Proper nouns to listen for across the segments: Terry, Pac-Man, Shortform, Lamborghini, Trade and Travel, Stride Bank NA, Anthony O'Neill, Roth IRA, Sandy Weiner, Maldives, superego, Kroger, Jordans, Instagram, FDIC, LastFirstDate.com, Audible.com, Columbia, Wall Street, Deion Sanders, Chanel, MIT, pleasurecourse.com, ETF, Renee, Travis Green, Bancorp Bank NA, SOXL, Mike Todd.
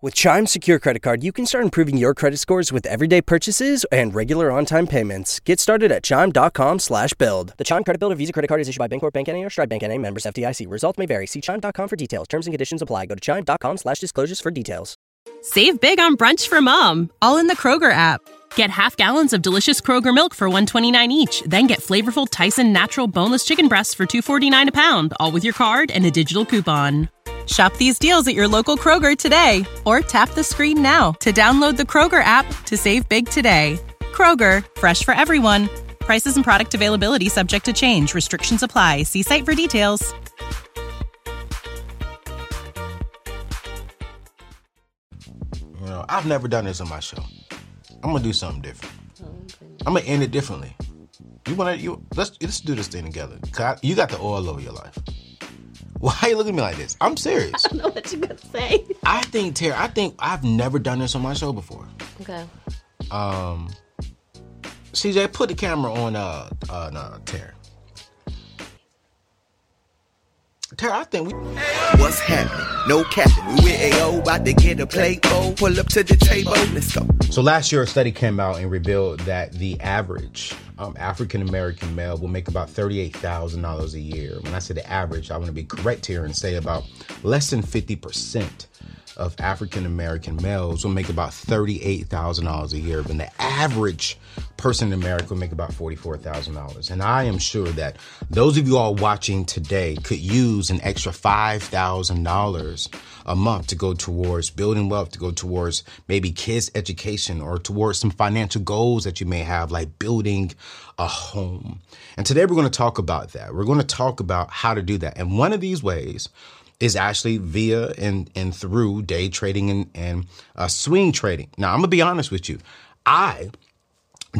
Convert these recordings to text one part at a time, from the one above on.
With Chime's Secure Credit Card, you can start improving your credit scores with everyday purchases and regular on-time payments. Get started at Chime.com/build. The Chime Credit Builder Visa Credit Card is issued by Bancorp Bank NA or Stride Bank NA, members FDIC. Results may vary. See Chime.com for details. Terms and conditions apply. Go to Chime.com/disclosures for details. Save big on brunch for mom, all in the Kroger app. Get half gallons of delicious Kroger milk for $1.29 each. Then get flavorful Tyson Natural Boneless Chicken Breasts for $2.49 a pound, all with your card and a digital coupon. Shop these deals at your local Kroger today, or tap the screen now to download the Kroger app to save big today. Kroger, fresh for everyone. Prices and product availability subject to change. Restrictions apply. See site for details. You know, I've never done this on my show. I'm gonna do something different. I'm gonna end it differently. Let's do this thing together. You got the oil over your life. Why are you looking at me like this? I'm serious. I don't know what you're going to say. I think I've never done this on my show before. Okay. CJ, put the camera on Terry. Terry, I think we... What's happening? No capping. We with AO, about to get a play bowl. Pull up to the table. Let's go. So last year, a study came out and revealed that the average African-American male will make about $38,000 a year. When I say the average, I want to be correct here and say about less than 50% of African-American males will make about $38,000 a year. When the average person in America will make about $44,000. And I am sure that those of you all watching today could use an extra $5,000 a month to go towards building wealth, to go towards maybe kids' education or towards some financial goals that you may have, like building a home. And today we're going to talk about that. We're going to talk about how to do that. And one of these ways is actually via and through day trading and swing trading. Now, I'm going to be honest with you. I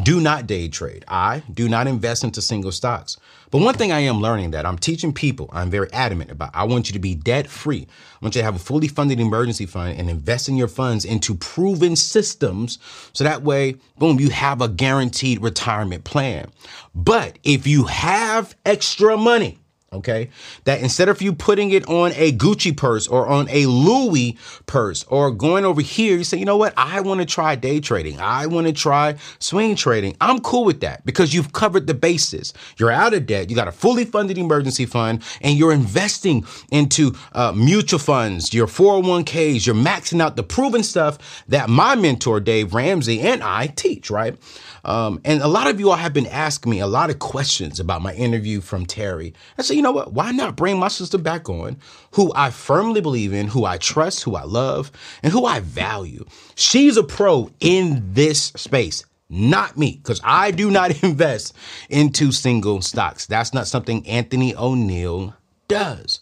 do not day trade. I do not invest into single stocks. But one thing I am learning that I'm teaching people, I'm very adamant about, I want you to be debt free. I want you to have a fully funded emergency fund and invest in your funds into proven systems. So that way, boom, you have a guaranteed retirement plan. But if you have extra money, okay, that instead of you putting it on a Gucci purse or on a Louis purse or going over here, you say, you know what? I want to try day trading. I want to try swing trading. I'm cool with that because you've covered the bases. You're out of debt. You got a fully funded emergency fund and you're investing into mutual funds, your 401ks. You're maxing out the proven stuff that my mentor, Dave Ramsey, and I teach, right? And a lot of you all have been asking me a lot of questions about my interview from Terry. I said, you know what? Why not bring my sister back on, who I firmly believe in, who I trust, who I love, and who I value? She's a pro in this space, not me, because I do not invest into single stocks. That's not something Anthony O'Neill does.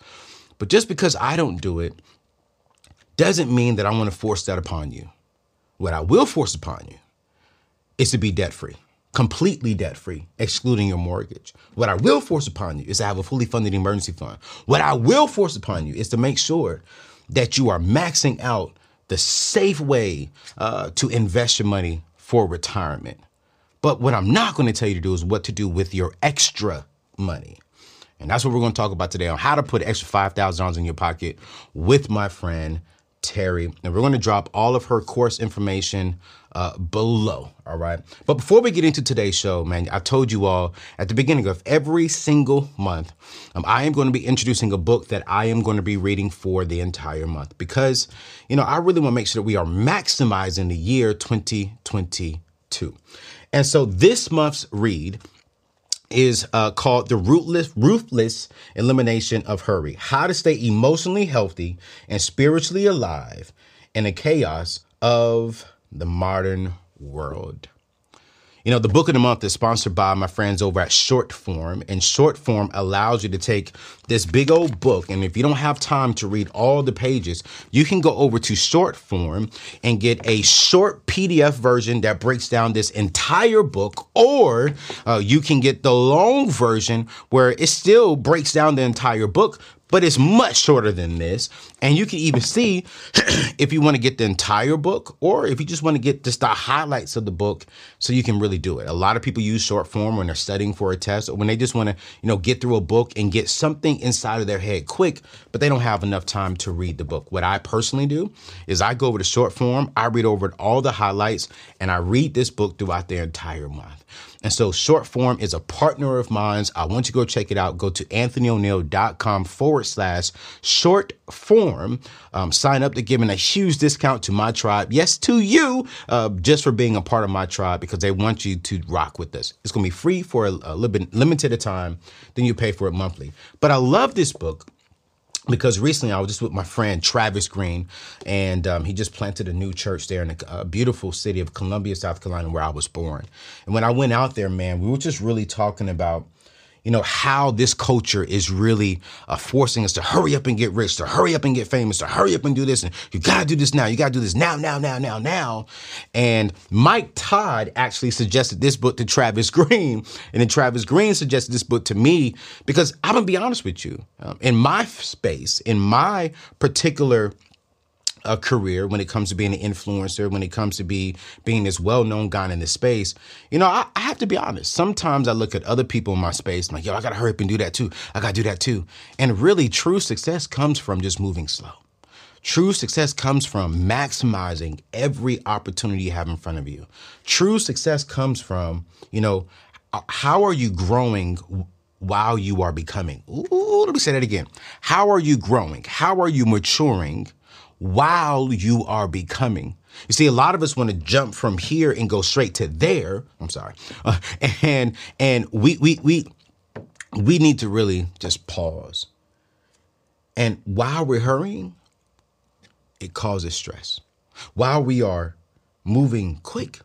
But just because I don't do it doesn't mean that I want to force that upon you. What I will force upon you is to be debt-free, completely debt-free, excluding your mortgage. What I will force upon you is to have a fully funded emergency fund. What I will force upon you is to make sure that you are maxing out the safe way to invest your money for retirement. But what I'm not going to tell you to do is what to do with your extra money. And that's what we're going to talk about today, on how to put an extra $5,000 in your pocket with my friend Terry. And we're going to drop all of her course information below. All right. But before we get into today's show, man, I told you all at the beginning of every single month, I am going to be introducing a book that I am going to be reading for the entire month, because, you know, I really want to make sure that we are maximizing the year 2022. And so this month's read is called The Ruthless Elimination of Hurry: How to Stay Emotionally Healthy and Spiritually Alive in the Chaos of the Modern World. You know, the book of the month is sponsored by my friends over at Shortform, and Shortform allows you to take this big old book, and if you don't have time to read all the pages, you can go over to Shortform and get a short PDF version that breaks down this entire book, or you can get the long version where it still breaks down the entire book, but it's much shorter than this. And you can even see if you want to get the entire book or if you just want to get just the highlights of the book so you can really do it. A lot of people use short form when they're studying for a test or when they just want to, you know, get through a book and get something inside of their head quick, but they don't have enough time to read the book. What I personally do is I go over to short form, I read over all the highlights, and I read this book throughout the entire month. And so Shortform is a partner of mine. I want you to go check it out. Go to anthonyo'neill.com/shortform. Sign up. They're giving a huge discount to my tribe. Yes, to you, just for being a part of my tribe, because they want you to rock with us. It's going to be free for a limited a time. Then you pay for it monthly. But I love this book, because recently I was just with my friend Travis Green, and he just planted a new church there in a beautiful city of Columbia, South Carolina, where I was born. And when I went out there, man, we were just really talking about, you know, how this culture is really forcing us to hurry up and get rich, to hurry up and get famous, to hurry up and do this. And you got to do this now. You got to do this now. And Mike Todd actually suggested this book to Travis Green. And then Travis Green suggested this book to me, because I'm going to be honest with you, in my space, in my particular a career, when it comes to being an influencer, when it comes to being this well-known guy in this space, you know, I have to be honest. Sometimes I look at other people in my space, I'm like, yo, I got to hurry up and do that too. I got to do that too. And really, true success comes from just moving slow. True success comes from maximizing every opportunity you have in front of you. True success comes from, you know, how are you growing while you are becoming? Ooh, let me say that again. How are you growing? How are you maturing while you are becoming? You see, a lot of us want to jump from here and go straight to there. I'm sorry. And we need to really just pause. And while we're hurrying, it causes stress. While we are moving quick,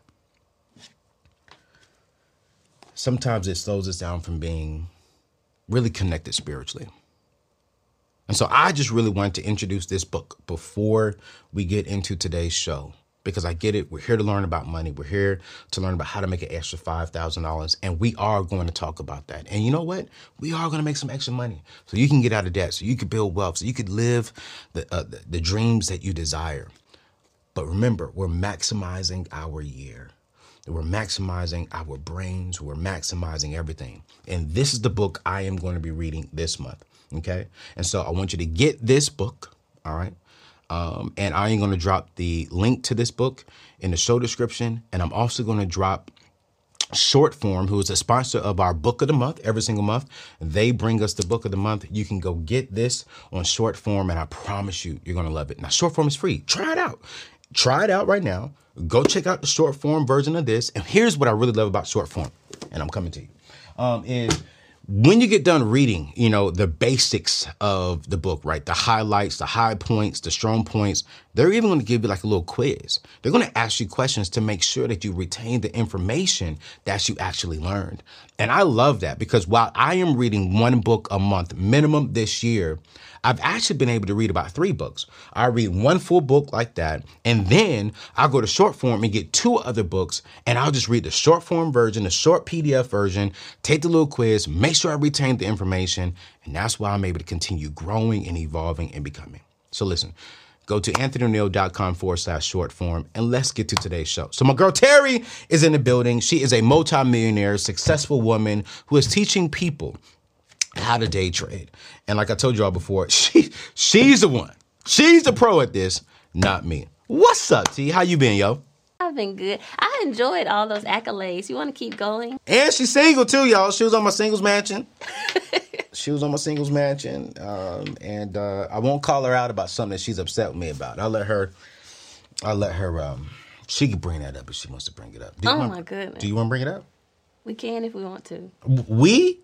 sometimes it slows us down from being really connected spiritually. And so I just really wanted to introduce this book before we get into today's show, because I get it. We're here to learn about money. We're here to learn about how to make an extra $5,000. And we are going to talk about that. And you know what? We are going to make some extra money so you can get out of debt, so you can build wealth, so you could live the dreams that you desire. But remember, we're maximizing our year. We're maximizing our brains. We're maximizing everything. And this is the book I am going to be reading this month. OK, and so I want you to get this book. All right. And I am going to drop the link to this book in the show description. And I'm also going to drop Shortform, who is a sponsor of our book of the month every single month. They bring us the book of the month. You can go get this on Shortform, and I promise you, you're going to love it. Now, Shortform is free. Try it out. Try it out right now. Go check out the Shortform version of this. And here's what I really love about Shortform, and I'm coming to you, is when you get done reading, you know, the basics of the book, right? The highlights, the high points, the strong points, they're even going to give you like a little quiz. They're going to ask you questions to make sure that you retain the information that you actually learned. And I love that, because while I am reading one book a month minimum this year, I've actually been able to read about 3 books. I read one full book like that, and then I'll go to short form and get 2 other books, and I'll just read the short form version, the short PDF version, take the little quiz, make sure I retain the information, and that's why I'm able to continue growing and evolving and becoming. So listen, go to anthonyo'neill.com/shortform, and let's get to today's show. So my girl Terry is in the building. She is a multimillionaire, successful woman who is teaching people how to day trade. And like I told y'all before, she's the one. She's the pro at this, not me. What's up, T? How you been, yo? I've been good. I enjoyed all those accolades. You want to keep going? And she's single too, y'all. She was on my singles mansion. And I won't call her out about something that she's upset with me about. I'll let her. She can bring that up if she wants to bring it up. My goodness. Do you want to bring it up? We can if we want to. We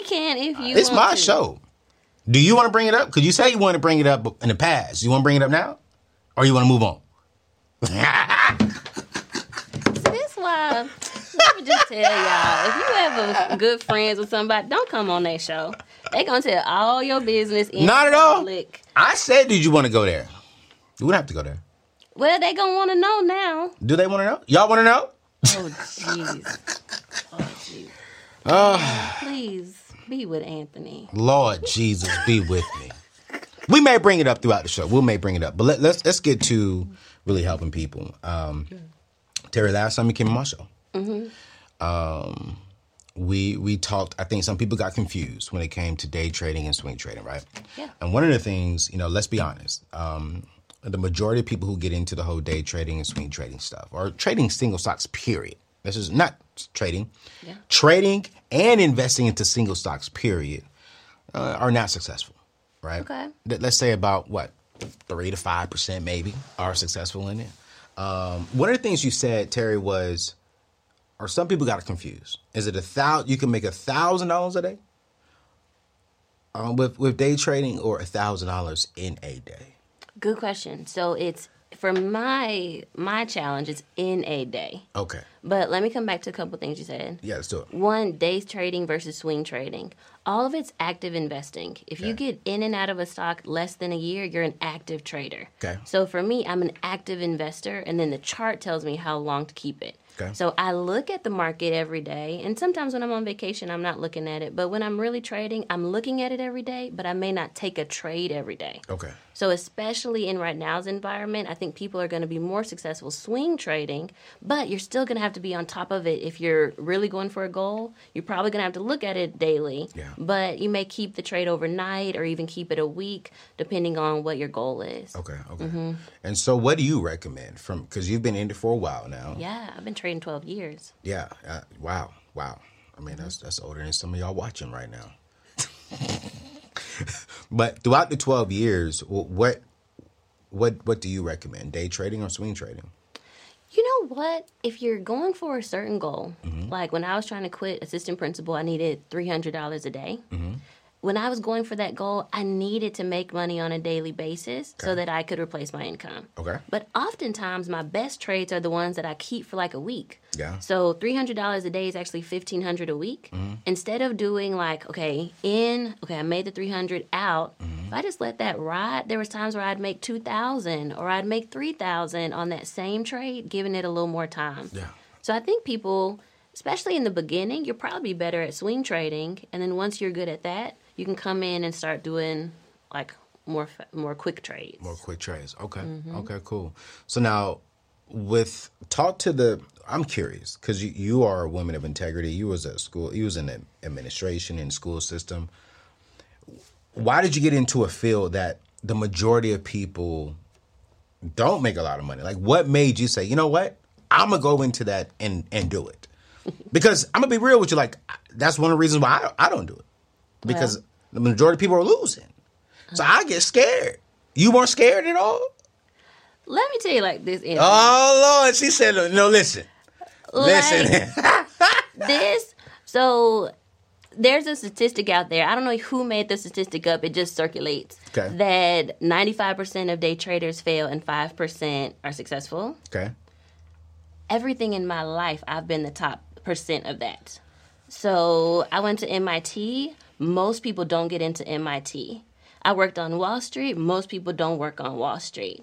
can if you. It's want my to. Show. Do you want to bring it up? Because you say you want to bring it up in the past. You want to bring it up now, or you want to move on? So that's why. Let me just tell y'all, if you ever good friends with somebody, don't come on that show. They gonna tell all your business in not at public. All. I said, did you want to go there? You wouldn't have to go there. Well, they gonna want to know now. Do they want to know? Y'all want to know? Oh jeez. Oh jeez. Please. Be with Anthony. Lord Jesus, be with me. We may bring it up throughout the show. We may bring it up. But let's get to really helping people. Terry, last time you came on my show, we talked. I think some people got confused when it came to day trading and swing trading, right? Yeah. And one of the things, you know, let's be honest, the majority of people who get into the whole day trading and swing trading stuff, or trading single stocks, period. This is not trading. Yeah. Trading and investing into single stocks, period, are not successful. Right. Okay. Let's say about 3 to 5% maybe are successful in it. One of the things you said, Terry, was, or some people got confused. Is it you can make $1,000 a day with day trading, or $1,000 in a day? Good question. So it's for my challenge. It's in a day. Okay. But let me come back to a couple things you said. Yeah, let's do it. One, day trading versus swing trading. All of it's active investing. If you get in and out of a stock less than a year, you're an active trader. Okay. So for me, I'm an active investor, and then the chart tells me how long to keep it. Okay. So I look at the market every day, and sometimes when I'm on vacation, I'm not looking at it. But when I'm really trading, I'm looking at it every day, but I may not take a trade every day. Okay. So especially in right now's environment, I think people are going to be more successful swing trading, but you're still going to have to be on top of it. If you're really going for a goal, you're probably going to have to look at it daily. Yeah. But you may keep the trade overnight or even keep it a week, depending on what your goal is. Okay. Mm-hmm. And so what do you recommend? Because you've been in it for a while now. Yeah, I've been trading 12 years. Yeah. Wow. I mean, that's older than some of y'all watching right now. But throughout the 12 years, what do you recommend? Day trading or swing trading? You know what? If you're going for a certain goal, like when I was trying to quit assistant principal, I needed $300 a day. Mm-hmm. When I was going for that goal, I needed to make money on a daily basis so that I could replace my income. Okay. But oftentimes, my best trades are the ones that I keep for a week. Yeah. So $300 a day is actually $1,500 a week. Mm-hmm. Instead of doing I made the $300 out. Mm-hmm. If I just let that ride, there was times where I'd make $2,000 or I'd make $3,000 on that same trade, giving it a little more time. Yeah. So I think people, especially in the beginning, you're probably better at swing trading. And then once you're good at that, you can come in and start doing more quick trades. More quick trades. Okay. Mm-hmm. Okay, cool. So now I'm curious, because you are a woman of integrity. You was at school. You was in the administration and school system. Why did you get into a field that the majority of people don't make a lot of money? What made you say, you know what? I'm going to go into that and do it. Because I'm going to be real with you. That's one of the reasons why I don't do it. Because the majority of people are losing. So I get scared. You weren't scared at all? Let me tell you this, Anthony. Oh, Lord. She said, no, listen. Listen. So there's a statistic out there. I don't know who made the statistic up. It just circulates. Okay. That 95% of day traders fail and 5% are successful. Okay. Everything in my life, I've been the top % of that. So I went to MIT. Most people don't get into MIT. I worked on Wall Street. Most people don't work on Wall Street.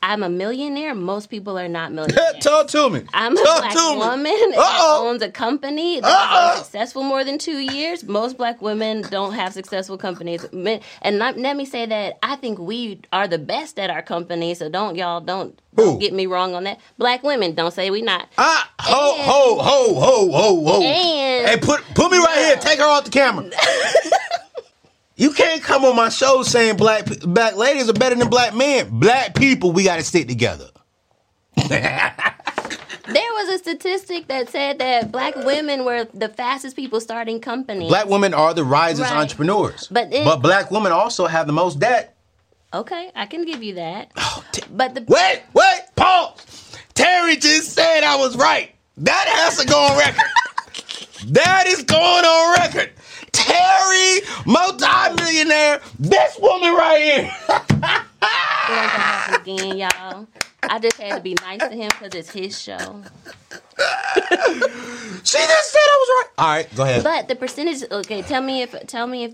I'm a millionaire. Most people are not millionaires. Talk to me. I'm a black woman that owns a company that's been successful more than 2 years. Most black women don't have successful companies. And let me say that I think we are the best at our company, so don't get me wrong on that. Black women, don't say we not. Ho. And, hey, put me right here. Take her off the camera. You can't come on my show saying black ladies are better than black men. Black people, we got to stick together. There was a statistic that said that black women were the fastest people starting companies. Black women are the rising entrepreneurs. But black women also have the most debt. Okay, I can give you that. Wait, pause. Terry just said I was right. That has to go on record. That is going on record. Terry, multi-millionaire, this woman right here. Again, y'all. I just had to be nice to him because it's his show. She just said I was right. All right, go ahead. But the percentage, okay, tell me if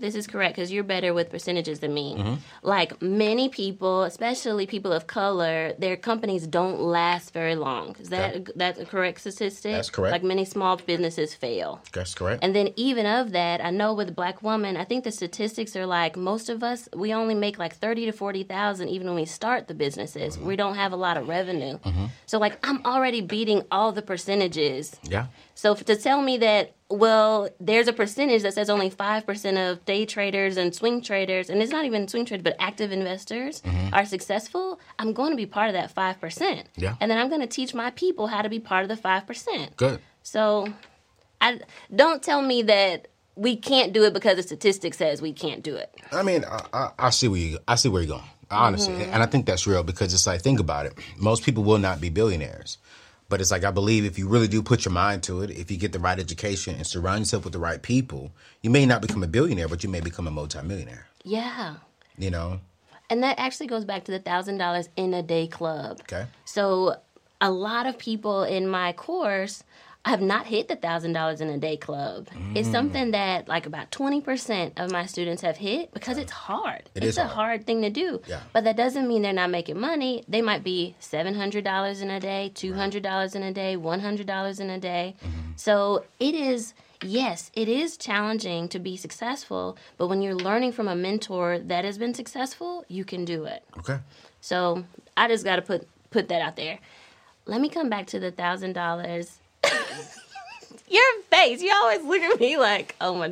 this is correct, because you're better with percentages than me. Mm-hmm. Like many people, especially people of color, their companies don't last very long. Is that that's a correct statistic? That's correct. Like many small businesses fail. That's correct. And then even of that, I know with black women, I think the statistics are like most of us, we only make like 30 to 40,000 even when we start the businesses. Mm-hmm. We don't have a lot of revenue. Mm-hmm. So like I'm already beating all the percentages. Yeah. So to tell me that, well, there's a percentage that says only 5% of day traders and swing traders, and it's not even swing traders, but active investors mm-hmm. are successful, I'm going to be part of that 5%. Yeah. And then I'm going to teach my people how to be part of the 5%. Good. So don't tell me that we can't do it because the statistic says we can't do it. I mean, I see where you're going, honestly. Mm-hmm. And I think that's real because it's like, think about it. Most people will not be billionaires. But it's like, I believe if you really do put your mind to it, if you get the right education and surround yourself with the right people, you may not become a billionaire, but you may become a multimillionaire. Yeah. You know? And that actually goes back to the $1,000 in a day club. Okay. So a lot of people in my course have not hit the $1,000 in a day club. Mm. It's something that like about 20% of my students have hit because it's hard. It's a hard thing to do. Yeah. But that doesn't mean they're not making money. They might be $700 in a day, $200 in a day, $100 in a day. Mm-hmm. So it is, yes, it is challenging to be successful, but when you're learning from a mentor that has been successful, you can do it. Okay. So I just got to put that out there. Let me come back to the $1,000. Your face. You always look at me like, oh my.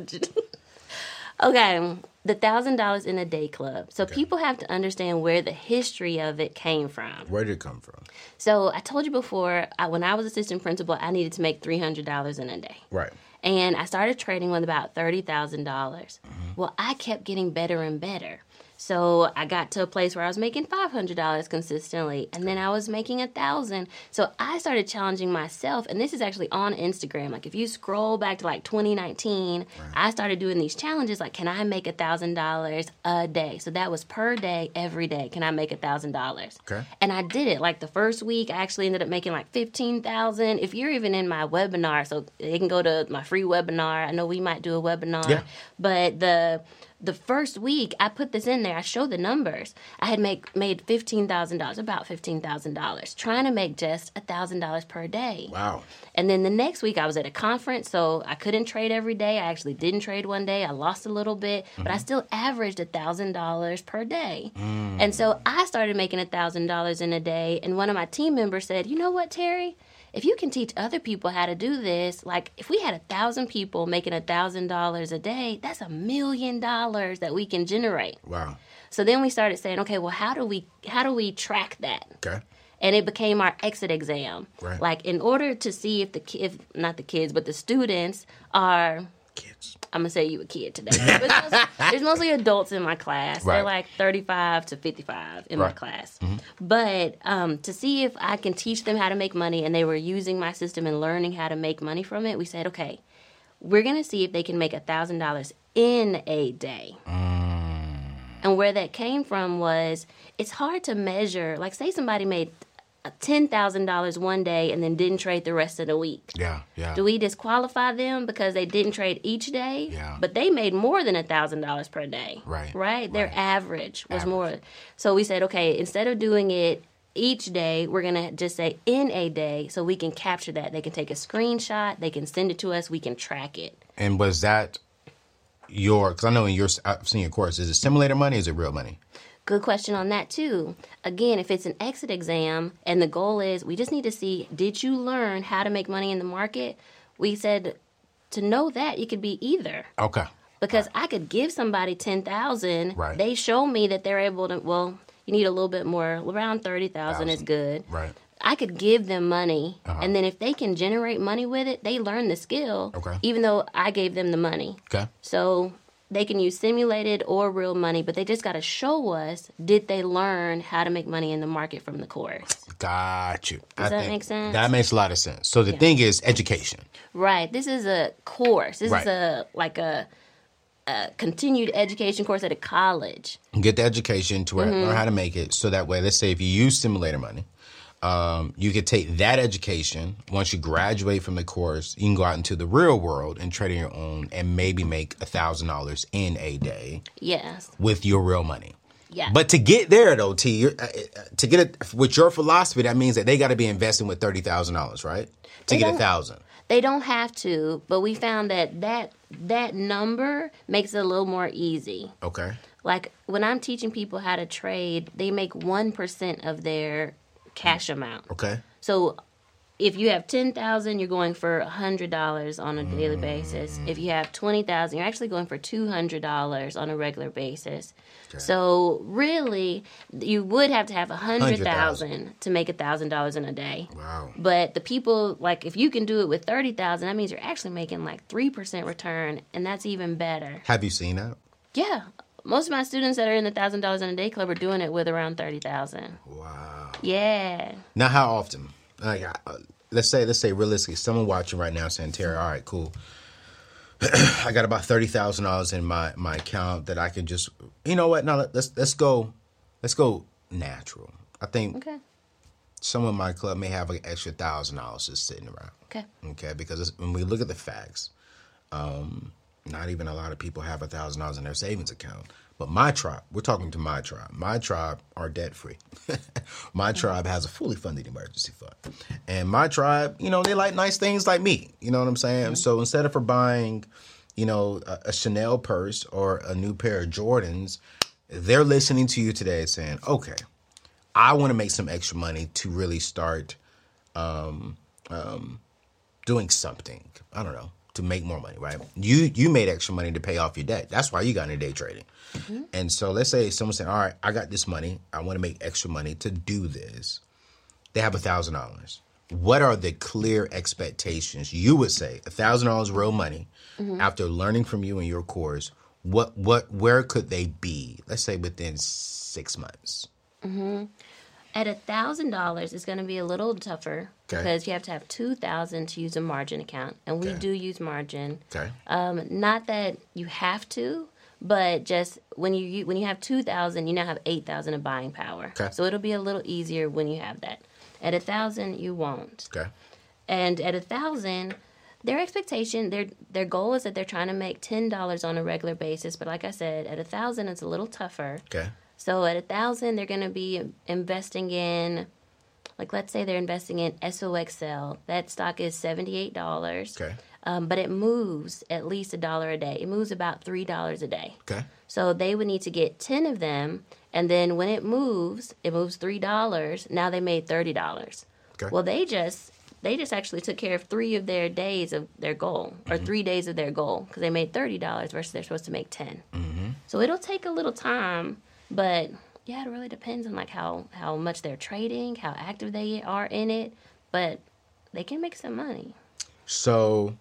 Okay, the $1,000 in a day club. So people have to understand where the history of it came from. Where did it come from? So I told you before, when I was assistant principal, I needed to make $300 in a day. Right. And I started trading with about $30,000. Mm-hmm. Well, I kept getting better and better. So I got to a place where I was making $500 consistently, and then I was making $1,000. So I started challenging myself, and this is actually on Instagram. Like if you scroll back to like 2019, I started doing these challenges. Like, can I make $1,000 a day? So that was per day, every day. Can I make $1,000? Okay. And I did it. Like the first week, I actually ended up making like $15,000. If you're even in my webinar, so they can go to my free webinar. I know we might do a webinar, but the first week, I put this in there. I show the numbers. I had made $15,000, about $15,000, trying to make just $1,000 per day. Wow. And then the next week, I was at a conference, so I couldn't trade every day. I actually didn't trade one day. I lost a little bit, but I still averaged $1,000 per day. Mm. And so I started making $1,000 in a day, and one of my team members said, you know what, Terry? If you can teach other people how to do this, like if we had 1,000 people making $1,000 a day, that's $1 million that we can generate. Wow. So then we started saying, okay, well, how do we track that? Okay. And it became our exit exam. Right. Like in order to see if the students are kids. I'm going to say you a kid today. There's mostly adults in my class. Right. They're like 35 to 55 in my class. Mm-hmm. But to see if I can teach them how to make money, and they were using my system and learning how to make money from it, we said, okay, we're going to see if they can make $1,000 in a day. Mm. And where that came from was it's hard to measure. Like say somebody made $10,000 one day and then didn't trade the rest of the week. Yeah, yeah. Do we disqualify them because they didn't trade each day? Yeah. But they made more than $1,000 per day. Right. Right? Their average was more. So we said, okay, instead of doing it each day, we're going to just say in a day so we can capture that. They can take a screenshot. They can send it to us. We can track it. And was that your, because I know I've seen your course, is it simulator money or is it real money? Good question on that, too. Again, if it's an exit exam and the goal is we just need to see, did you learn how to make money in the market? We said to know that it could be either. Okay. Because I could give somebody $10,000. Right. They show me that they're able to, well, you need a little bit more. Around $30,000 is good. Right. I could give them money, and then if they can generate money with it, they learn the skill, even though I gave them the money. Okay. So they can use simulated or real money, but they just got to show us, did they learn how to make money in the market from the course? Got you. Does that make sense? That makes a lot of sense. So the thing is education. Right. This is a course. This is a continued education course at a college. Get the education to learn how to make it so that way, let's say if you use simulator money, You could take that education. Once you graduate from the course, you can go out into the real world and trade on your own and maybe make $1,000 in a day. Yes. With your real money. Yeah. But to get there, though, to get it with your philosophy, that means that they got to be investing with $30,000, right? To get $1,000. They don't have to, but we found that number makes it a little more easy. Okay. Like when I'm teaching people how to trade, they make 1% of their cash amount. Okay. So if you have $10,000, you're going for $100 on a daily basis. If you have $20,000, you're actually going for $200 on a regular basis. Okay. So really, you would have to have $100,000 to make $1,000 in a day. Wow! But the people, like, if you can do it with $30,000, that means you're actually making like 3% return, and that's even better. Have you seen that? Yeah, most of my students that are in the $1,000 in a day club are doing it with around $30,000. Wow! Yeah. Now, how often? Like, let's say realistically, someone watching right now saying, Terry, all right, cool. I got about $30,000 in my account that I can just, you know what? Now let's go natural. I think someone in my club may have an extra $1,000 just sitting around. Okay, because when we look at the facts, not even a lot of people have $1,000 in their savings account. But my tribe, we're talking to my tribe. My tribe are debt-free. My tribe has a fully funded emergency fund. And my tribe, you know, they like nice things like me. You know what I'm saying? Mm-hmm. So instead of for buying, you know, a Chanel purse or a new pair of Jordans, they're listening to you today saying, okay, I want to make some extra money to really start doing something. I don't know. To make more money, right? You made extra money to pay off your debt. That's why you got into day trading. Mm-hmm. And so let's say someone said, all right, I got this money. I want to make extra money to do this. They have $1,000. What are the clear expectations? You would say $1,000 real money. Mm-hmm. After learning from you and your course, where could they be? Let's say within 6 months. Mm-hmm. At $1,000, it's going to be a little tougher because you have to have $2,000 to use a margin account, and we do use margin. Okay. Not that you have to, but just when you have $2,000, you now have $8,000 of buying power. Okay. So it'll be a little easier when you have that. At $1,000, you won't. Okay. And at $1,000, their expectation, their goal is that they're trying to make $10 on a regular basis. But like I said, at $1,000, it's a little tougher. Okay. So at $1,000, they're going to be investing in, like, let's say they're investing in SOXL. That stock is $78. Okay. But it moves at least $1 a day. It moves about $3 a day. Okay. So they would need to get 10 of them, and then when it moves $3. Now they made $30. Okay. Well, they just actually took care of 3 of their days of their goal, or 3 days of their goal, because they made $30 versus they're supposed to make 10. Mm-hmm. So it'll take a little time. But, yeah, it really depends on, like, how much they're trading, how active they are in it. But they can make some money. So,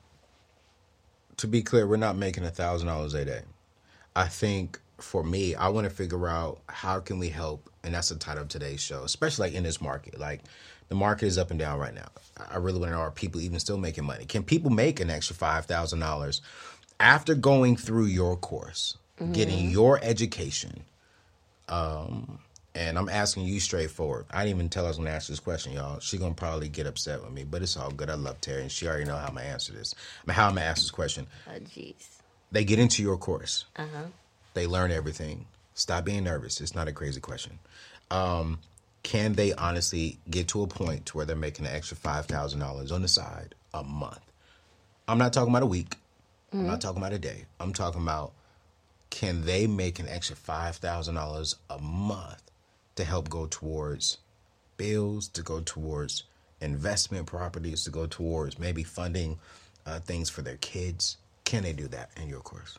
to be clear, we're not making $1,000 a day. I think, for me, I want to figure out how can we help, and that's the title of today's show, especially, like, in this market. Like, the market is up and down right now. I really want to know, are people even still making money? Can people make an extra $5,000 after going through your course, getting your education? And I'm asking you straightforward. I didn't even tell her I was going to ask this question, y'all. She's going to probably get upset with me, but it's all good. I love Terry, and she already know how I'm going to answer this. I mean, how I'm going to ask this question. Oh, jeez. They get into your course. Uh-huh. They learn everything. Stop being nervous. It's not a crazy question. Can they honestly get to a point to where they're making an extra $5,000 on the side a month? I'm not talking about a week. Mm-hmm. I'm not talking about a day. I'm talking about, can they make an extra $5,000 a month to help go towards bills, to go towards investment properties, to go towards maybe funding things for their kids? Can they do that in your course?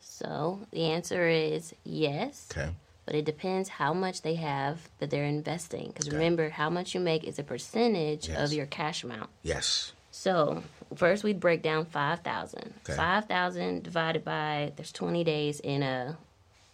So the answer is yes. Okay. But it depends how much they have that they're investing. Because remember, how much you make is a percentage of your cash amount. Yes. So first, we'd break down 5,000. Okay. 5,000 divided by, there's 20 days in a,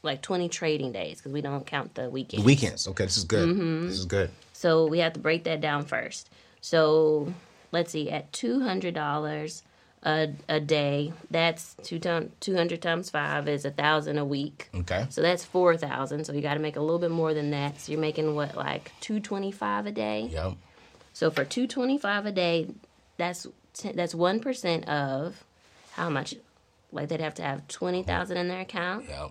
like 20 trading days, because we don't count the weekends. The weekends. Okay, this is good. Mm-hmm. This is good. So we have to break that down first. So let's see, at $200, a day. That's 200 times 5 is 1,000 a week. Okay. So that's 4,000. So you got to make a little bit more than that. So you're making what, like 225 a day? Yep. So for 225 a day, that's 1% of how much? Like they'd have to have 20,000 in their account. Yep.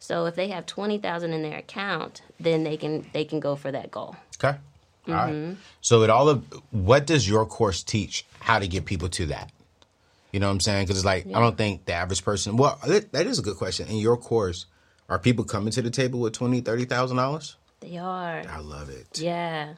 So if they have 20,000 in their account, then they can go for that goal. Okay. All right. So what does your course teach how to get people to that? You know what I'm saying? Because it's like, I don't think the average person, well, that is a good question. In your course, are people coming to the table with $20,000, $30,000? They are. I love it. Yeah.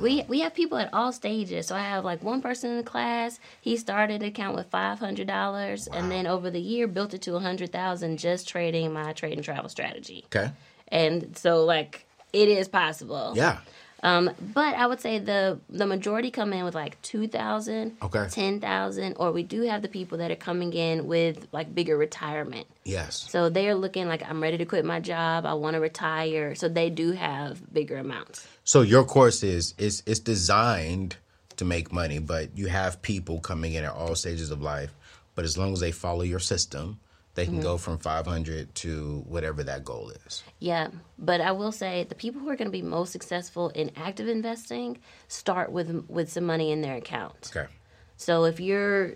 We have people at all stages. So I have like one person in the class. He started an account with $500 and then over the year built it to $100,000 just trading my trade and travel strategy. Okay. And so like it is possible. Yeah. But I would say the majority come in with like 2,000, okay, 10,000, or we do have the people that are coming in with like bigger retirement. Yes. So they're looking like, I'm ready to quit my job. I want to retire. So they do have bigger amounts. So your course is designed to make money, but you have people coming in at all stages of life. But as long as they follow your system, they can go from 500 to whatever that goal is. Yeah, but I will say the people who are going to be most successful in active investing start with some money in their account. Okay. So if you're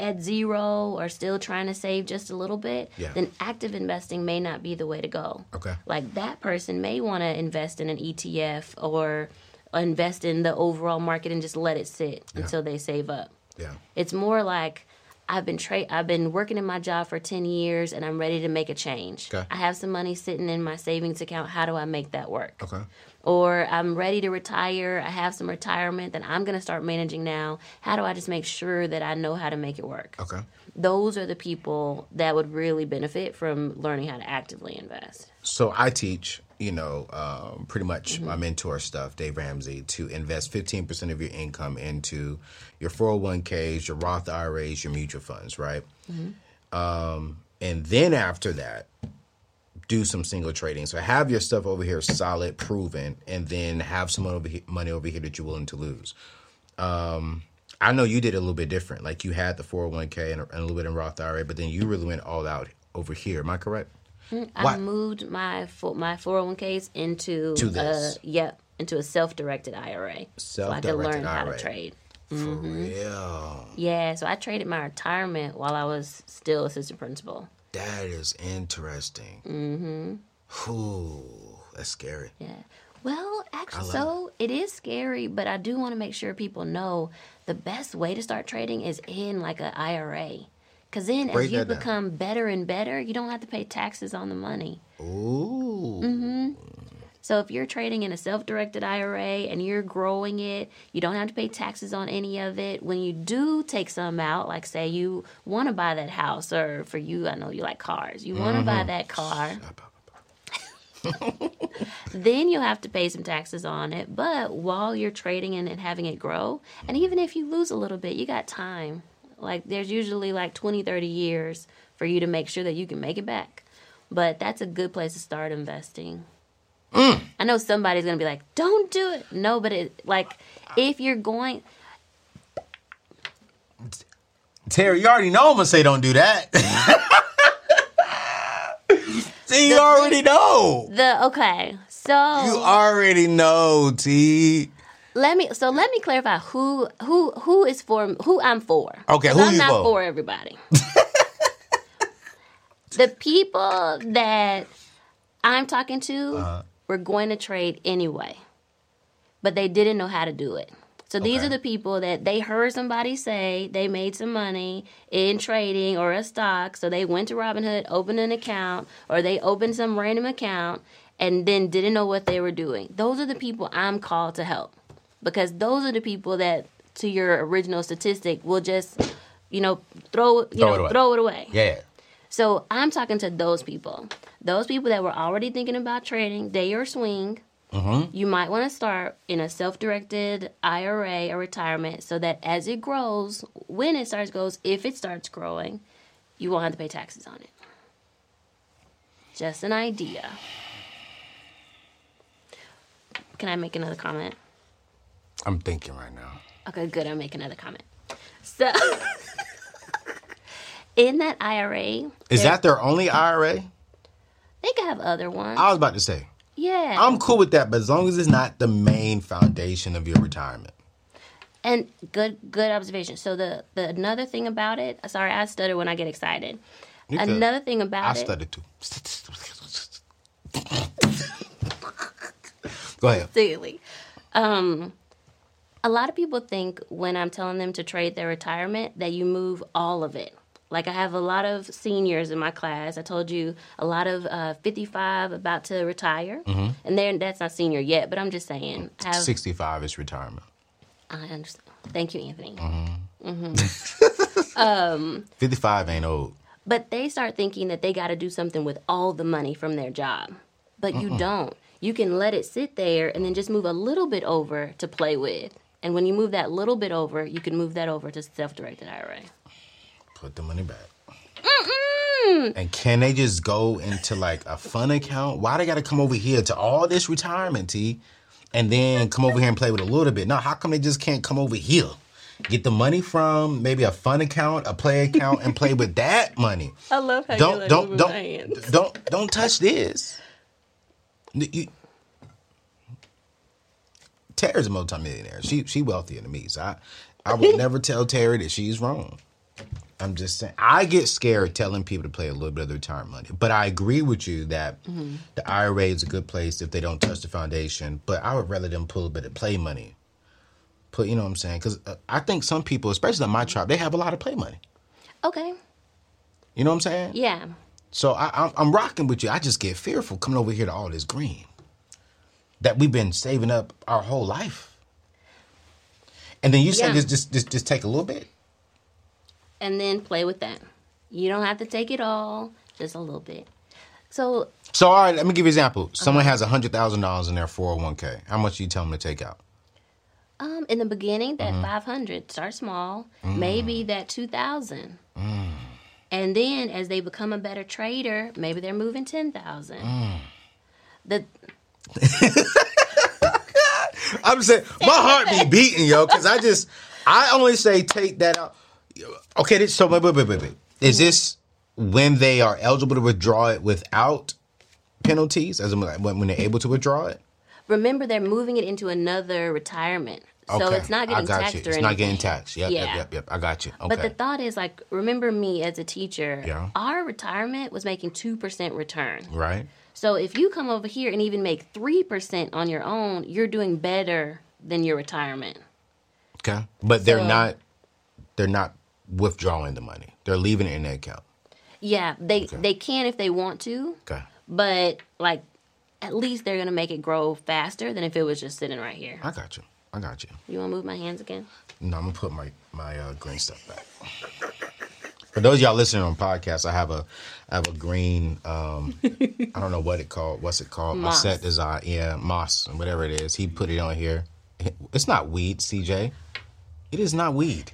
at zero or still trying to save just a little bit, then active investing may not be the way to go. Okay. Like that person may want to invest in an ETF or invest in the overall market and just let it sit until they save up. Yeah. It's more like, I've been working in my job for 10 years, and I'm ready to make a change. Okay. I have some money sitting in my savings account. How do I make that work? Okay. Or I'm ready to retire. I have some retirement that I'm going to start managing now. How do I just make sure that I know how to make it work? Okay. Those are the people that would really benefit from learning how to actively invest. So I teach, pretty much my mentor stuff, Dave Ramsey, to invest 15% of your income into your 401ks, your Roth IRAs, your mutual funds, right? Mm-hmm. And then after that, do some single trading. So have your stuff over here solid, proven, and then have some money over here that you're willing to lose. I know you did it a little bit different. Like you had the 401k and a little bit in Roth IRA, but then you really went all out over here. Am I correct? I moved my 401ks into a self-directed IRA. So I could learn how to trade. Mm-hmm. For real. Yeah, so I traded my retirement while I was still assistant principal. That is interesting. Mm-hmm. Ooh, that's scary. Yeah. Well, actually, so it is scary, but I do want to make sure people know the best way to start trading is in like an IRA. Because then as you become better and better, you don't have to pay taxes on the money. Ooh. Mm-hmm. So if you're trading in a self-directed IRA and you're growing it, you don't have to pay taxes on any of it. When you do take some out, like say you want to buy that house, or for you, I know you like cars. You want to buy that car. Then you'll have to pay some taxes on it. But while you're trading in and having it grow, and even if you lose a little bit, you got time. Like there's usually like 20, 30 years for you to make sure that you can make it back. But that's a good place to start investing. Mm. I know somebody's going to be like, don't do it. No, but if you're going... Terry, you already know I'm going to say don't do that. See, you already know. Okay, so... You already know, T. Let me clarify who is for who I'm for. Okay, who I'm you not vote? For everybody. The people that I'm talking to were going to trade anyway, but they didn't know how to do it. So these are the people that they heard somebody say they made some money in trading or a stock, so they went to Robinhood, opened an account, or they opened some random account, and then didn't know what they were doing. Those are the people I'm called to help. Because those are the people that, to your original statistic, will just, throw it away. Yeah. So I'm talking to those people. Those people that were already thinking about trading, day or swing. Uh-huh. You might want to start in a self-directed IRA or retirement so that as it grows, when it starts grows, if it starts growing, you won't have to pay taxes on it. Just an idea. Can I make another comment? I'm thinking right now. Okay, good. I'll make another comment. So in that IRA. Is that their only IRA? They could have other ones. I was about to say. Yeah. I'm cool with that, but as long as it's not the main foundation of your retirement. And good observation. So the another thing about it, sorry, I stutter when I get excited. Another thing about it. I stutter too. Go ahead. Silly. A lot of people think when I'm telling them to trade their retirement that you move all of it. Like I have a lot of seniors in my class. I told you a lot of 55 about to retire. Mm-hmm. And that's not senior yet, but I'm just saying. 65 is retirement. I understand. Thank you, Anthony. Mm-hmm. Mm-hmm. 55 ain't old. But they start thinking that they got to do something with all the money from their job. But you don't. You can let it sit there and then just move a little bit over to play with. And when you move that little bit over, you can move that over to self-directed IRA. Put the money back. Mm-mm. And can they just go into like a fun account? Why they got to come over here to all this retirement tea and then come over here and play with a little bit? No, how come they just can't come over here? Get the money from maybe a fun account, a play account, and play with that money. I love how don't touch this. Terry's a multimillionaire. She wealthier than me, so I would never tell Terry that she's wrong. I'm just saying, I get scared telling people to play a little bit of their retirement money. But I agree with you that the IRA is a good place if they don't touch the foundation. But I would rather them pull a bit of play money. Put, you know what I'm saying? Because I think some people, especially in my tribe, they have a lot of play money. Okay. You know what I'm saying? Yeah. So I'm rocking with you. I just get fearful coming over here to all this green that we've been saving up our whole life. And then you say just take a little bit. And then play with that. You don't have to take it all, just a little bit. So all right, let me give you an example. Someone has $100,000 in their 401k. How much do you tell them to take out? In the beginning, that $500. Start small. Maybe that $2,000. And then as they become a better trader, maybe they're moving $10,000. I'm saying, my heart be beating, yo, because I only say take that out. Okay, so wait. Is this when they are eligible to withdraw it without penalties, as in when they're able to withdraw it? Remember, they're moving it into another retirement. So it's not getting taxed or anything. It's not getting taxed. Yep. I got you. Okay. But the thought is, like, remember me as a teacher. Yeah. Our retirement was making 2% return. Right. So if you come over here and even make 3% on your own, you're doing better than your retirement. Okay. But they're not withdrawing the money. They're leaving it in their account. Yeah, they can if they want to. Okay. But, like, at least they're going to make it grow faster than if it was just sitting right here. I got you. You want to move my hands again? No, I'm going to put my green stuff back. For those of y'all listening on podcasts, I have a green, I don't know what it called. What's it called? Moss. My set design. Yeah, moss and whatever it is. He put it on here. It's not weed, CJ. It is not weed.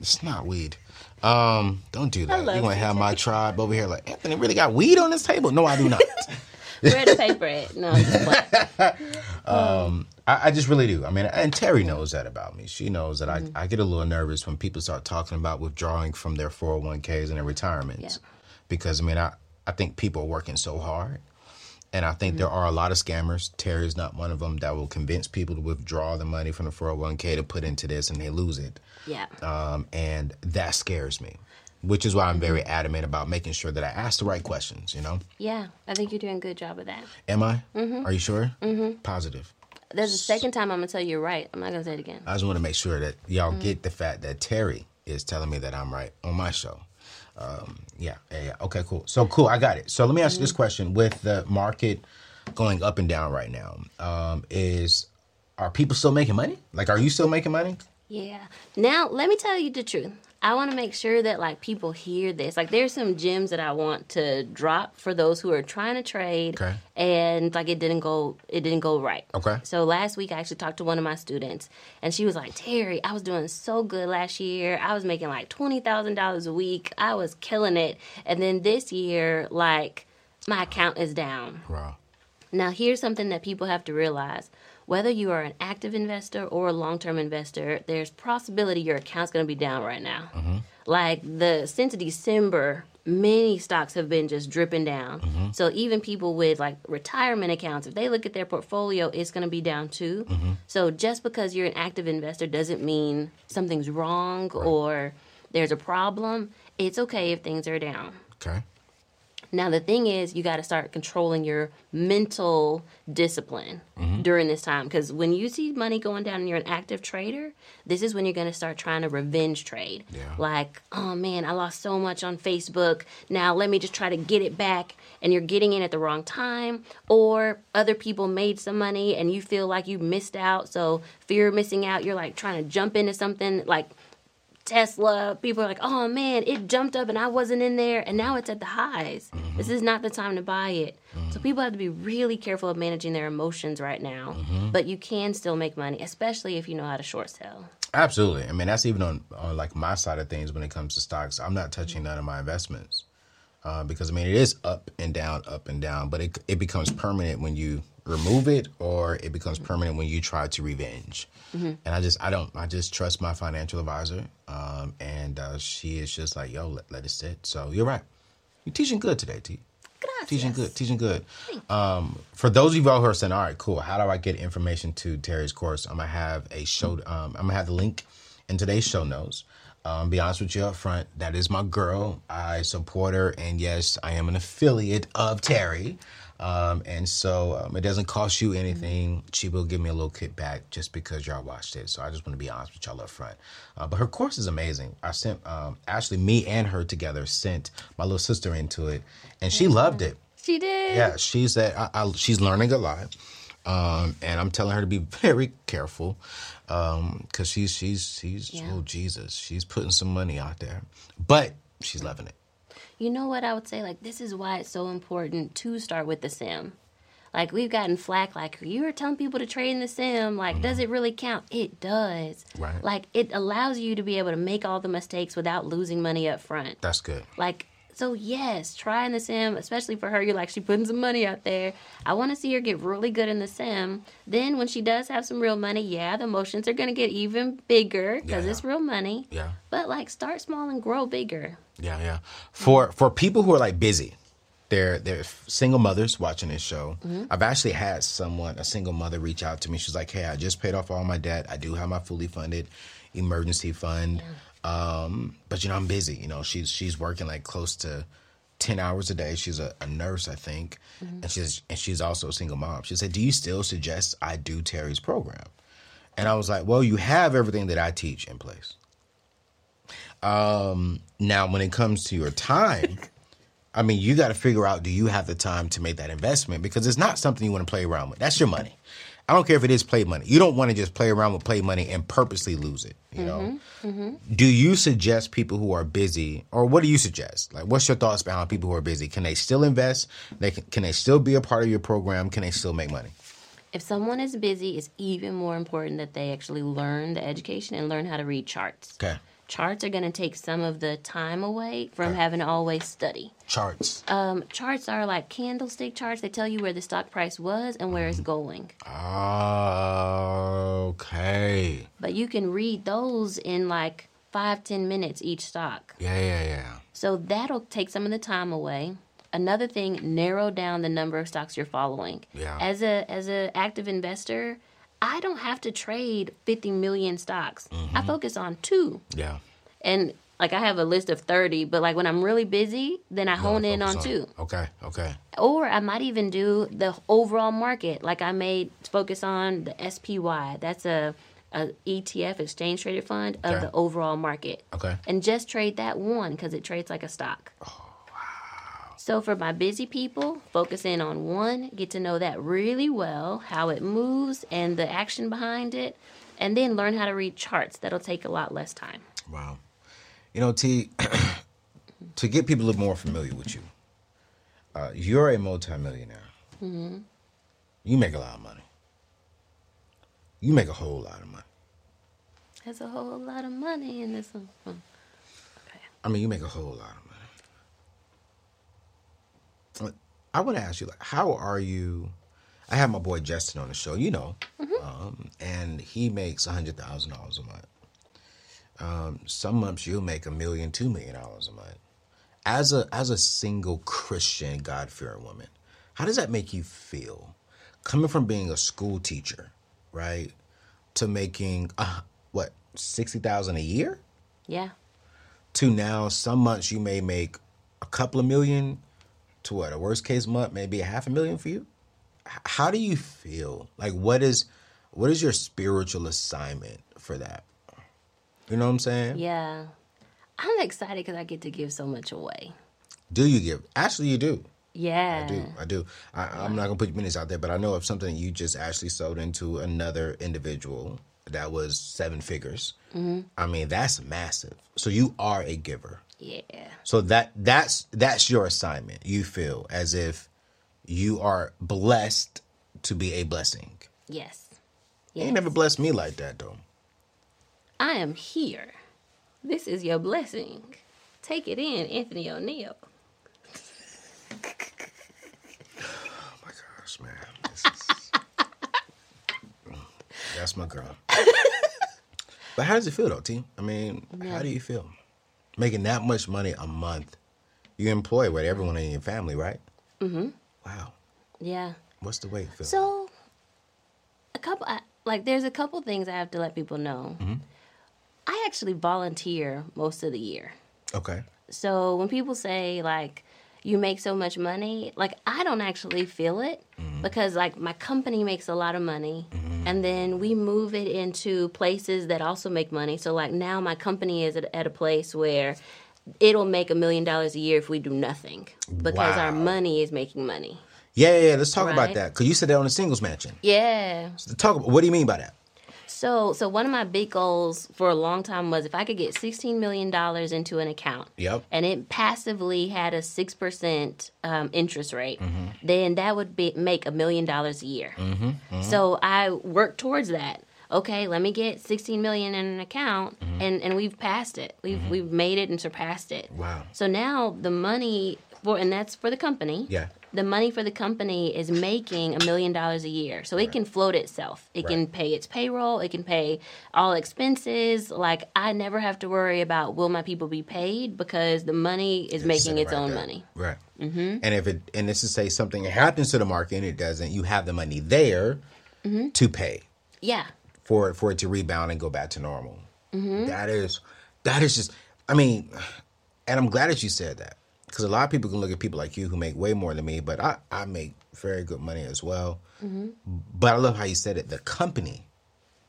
It's not weed. Don't do that. You're going to have my tribe over here like, Anthony really got weed on this table? No, I do not. Where to pay for it? No, I just really do. I mean, and Terry knows that about me. She knows that I get a little nervous when people start talking about withdrawing from their 401ks and their retirements. Yeah. Because, I mean, I think people are working so hard. And I think there are a lot of scammers. Terry's not one of them that will convince people to withdraw the money from the 401k to put into this, and they lose it. Yeah. And that scares me, which is why I'm very adamant about making sure that I ask the right questions, you know? Yeah. I think you're doing a good job of that. Am I? Mm-hmm. Are you sure? Mm-hmm. Positive. There's a second time I'm going to tell you you're right. I'm not going to say it again. I just want to make sure that y'all get the fact that Terry is telling me that I'm right on my show. Yeah. Okay, cool. So cool. I got it. So let me ask you this question. With the market going up and down right now, are people still making money? Like, are you still making money? Yeah. Now, let me tell you the truth. I want to make sure that, like, people hear this. Like, there's some gems that I want to drop for those who are trying to trade. Okay. And, like, it didn't go right. Okay. So last week I actually talked to one of my students, and she was like, Terry, I was doing so good last year. I was making, like, $20,000 a week. I was killing it. And then this year, like, my account is down. Wow. Now, here's something that people have to realize. whether you are an active investor or a long-term investor, there's possibility your account's going to be down right now. Mm-hmm. Like since December, many stocks have been just dripping down. Mm-hmm. So even people with like retirement accounts, if they look at their portfolio, it's going to be down too. Mm-hmm. So just because you're an active investor doesn't mean something's wrong right. or there's a problem. It's okay if things are down. Okay. Now, the thing is, you got to start controlling your mental discipline mm-hmm. during this time. Because when you see money going down and you're an active trader, this is when you're going to start trying to revenge trade. Yeah. Like, oh, man, I lost so much on Facebook. Now let me just try to get it back. And you're getting in at the wrong time. Or other people made some money and you feel like you missed out. So fear of missing out, you're like trying to jump into something like Tesla. People are like, oh man, it jumped up and I wasn't in there and now it's at the highs. Mm-hmm. This is not the time to buy it. Mm-hmm. So people have to be really careful of managing their emotions right now. Mm-hmm. But you can still make money, especially if you know how to short sell. Absolutely. I mean, that's even on like my side of things when it comes to stocks. I'm not touching none of my investments because, I mean, it is up and down, but it becomes permanent when you remove it, or it becomes permanent when you try to revenge. Mm-hmm. And I just trust my financial advisor. And she is just like, yo, let it sit. So you're right. You're teaching good today, T. Gracias. Teaching good. For those of y'all who are saying, all right, cool. How do I get information to Terry's course? I'm going to have a show. I'm going to have the link in today's show notes. Be honest with you up front, that is my girl. I support her. And yes, I am an affiliate of Terry. And so it doesn't cost you anything. Mm-hmm. She will give me a little kickback just because y'all watched it. So I just want to be honest with y'all up front. But her course is amazing. I sent, actually me and her together sent my little sister into it and she loved it. She did. Yeah. She said, she's learning a lot. And I'm telling her to be very careful, cause she's oh Jesus, she's putting some money out there, but she's loving it. You know what I would say? Like, this is why it's so important to start with the sim. Like, we've gotten flack, like, you were telling people to trade in the sim. Like, mm-hmm. does it really count? It does. Right. Like, it allows you to be able to make all the mistakes without losing money up front. That's good. Like, so, yes, trying the sim, especially for her. You're like, she's putting some money out there. I want to see her get really good in the sim. Then when she does have some real money, yeah, the emotions are going to get even bigger because it's real money. Yeah. But, like, start small and grow bigger. Yeah, yeah. For people who are, like, busy, they're single mothers watching this show. Mm-hmm. I've actually had a single mother reach out to me. She's like, hey, I just paid off all my debt. I do have my fully funded emergency fund. Yeah. But you know, I'm busy, you know, she's working like close to 10 hours a day. She's a nurse, I think. Mm-hmm. And she's also a single mom. She said, do you still suggest I do Terry's program? And I was like, well, you have everything that I teach in place. Now when it comes to your time, I mean, you got to figure out, do you have the time to make that investment? Because it's not something you want to play around with. That's your money. I don't care if it is play money. You don't want to just play around with play money and purposely lose it, you know? Mm-hmm. Do you suggest people who are busy, or what do you suggest? Like, what's your thoughts behind people who are busy? Can they still invest? Can they still be a part of your program? Can they still make money? If someone is busy, it's even more important that they actually learn the education and learn how to read charts. Okay. Charts are going to take some of the time away from having to always study. Charts. Charts are like candlestick charts. They tell you where the stock price was and where it's going. Okay. But you can read those in like 5-10 minutes each stock. Yeah. So that'll take some of the time away. Another thing, narrow down the number of stocks you're following. Yeah. As an active investor, I don't have to trade 50 million stocks. Mm-hmm. I focus on 2. Yeah. And like I have a list of 30, but like when I'm really busy, then I hone in on 2. Okay. Or I might even do the overall market. Like I may focus on the SPY. That's a ETF, exchange traded fund, of the overall market. Okay. And just trade that one because it trades like a stock. Oh. So for my busy people, focus in on one, get to know that really well, how it moves and the action behind it, and then learn how to read charts. That'll take a lot less time. Wow. You know, T, to get people a little more familiar with you, you're a multimillionaire. Mm-hmm. You make a lot of money. You make a whole lot of money. There's a whole lot of money in this one. Okay. I mean, you make a whole lot of money. I want to ask you, like, how are you? I have my boy Justin on the show, you know, and he makes $100,000 a month. Some months you'll make $1 million, $2 million a month. As a single Christian, God-fearing woman, how does that make you feel? Coming from being a school teacher, right, to making, what, $60,000 a year? Yeah. To now, some months you may make a couple of million to what, a worst case month, maybe $500,000 for you? How do you feel? Like, what is your spiritual assignment for that? You know what I'm saying? Yeah. I'm excited because I get to give so much away. Do you give? Actually, you do. Yeah. I do. I'm not going to put minutes out there, but I know of something you just actually sold into another individual that was 7 figures. Mm-hmm. I mean, that's massive. So you are a giver. Yeah. So that's your assignment. You feel as if you are blessed to be a blessing. Yes. You ain't never blessed me like that, though. I am here. This is your blessing. Take it in, Anthony O'Neill. Oh, my gosh, man. That's my girl. But how does it feel, though, T? I mean, how do you feel? Making that much money a month. You employ with everyone in your family, right? Mm-hmm. Wow. Yeah. What's the weight feel? So, there's a couple things I have to let people know. Mm-hmm. I actually volunteer most of the year. Okay. So when people say, like, you make so much money, like, I don't actually feel it because, like, my company makes a lot of money. Mm-hmm. And then we move it into places that also make money. So, like, now my company is at a place where it'll make $1 million a year if we do nothing because our money is making money. Yeah. Let's talk about that because you said that on the singles mansion. Yeah. So talk about, what do you mean by that? So one of my big goals for a long time was if I could get $16 million into an account and it passively had a 6% interest rate, then that would make $1 million a year. Mm-hmm. Mm-hmm. So I worked towards that. Okay, let me get $16 million in an account, and we've passed it. We've made it and surpassed it. Wow. So now the money, and that's for the company. Yeah. The money for the company is making $1 million a year. So it can float itself. It can pay its payroll. It can pay all expenses. Like, I never have to worry about will my people be paid because the money is making its own money. Right. Mm-hmm. And this is, say, something happens to the market and it doesn't, you have the money there to pay. Yeah. For it to rebound and go back to normal. Mm-hmm. That is just, I mean, and I'm glad that you said that. Because a lot of people can look at people like you who make way more than me, but I make very good money as well. Mm-hmm. But I love how you said it. The company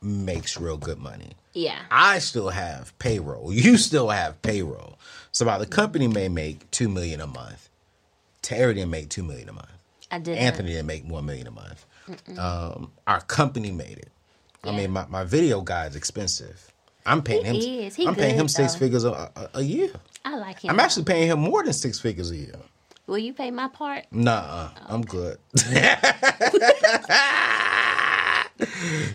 makes real good money. Yeah. I still have payroll. You still have payroll. So while the company may make $2 million a month, Terry didn't make $2 million a month. I didn't. Anthony didn't make $1 million a month. Our company made it. Yeah. I mean, my video guy is expensive. I'm paying him. He is. I'm paying him 6 figures a year. I like him. I'm actually paying him more than 6 figures a year. Will you pay my part? Nah, okay. I'm good.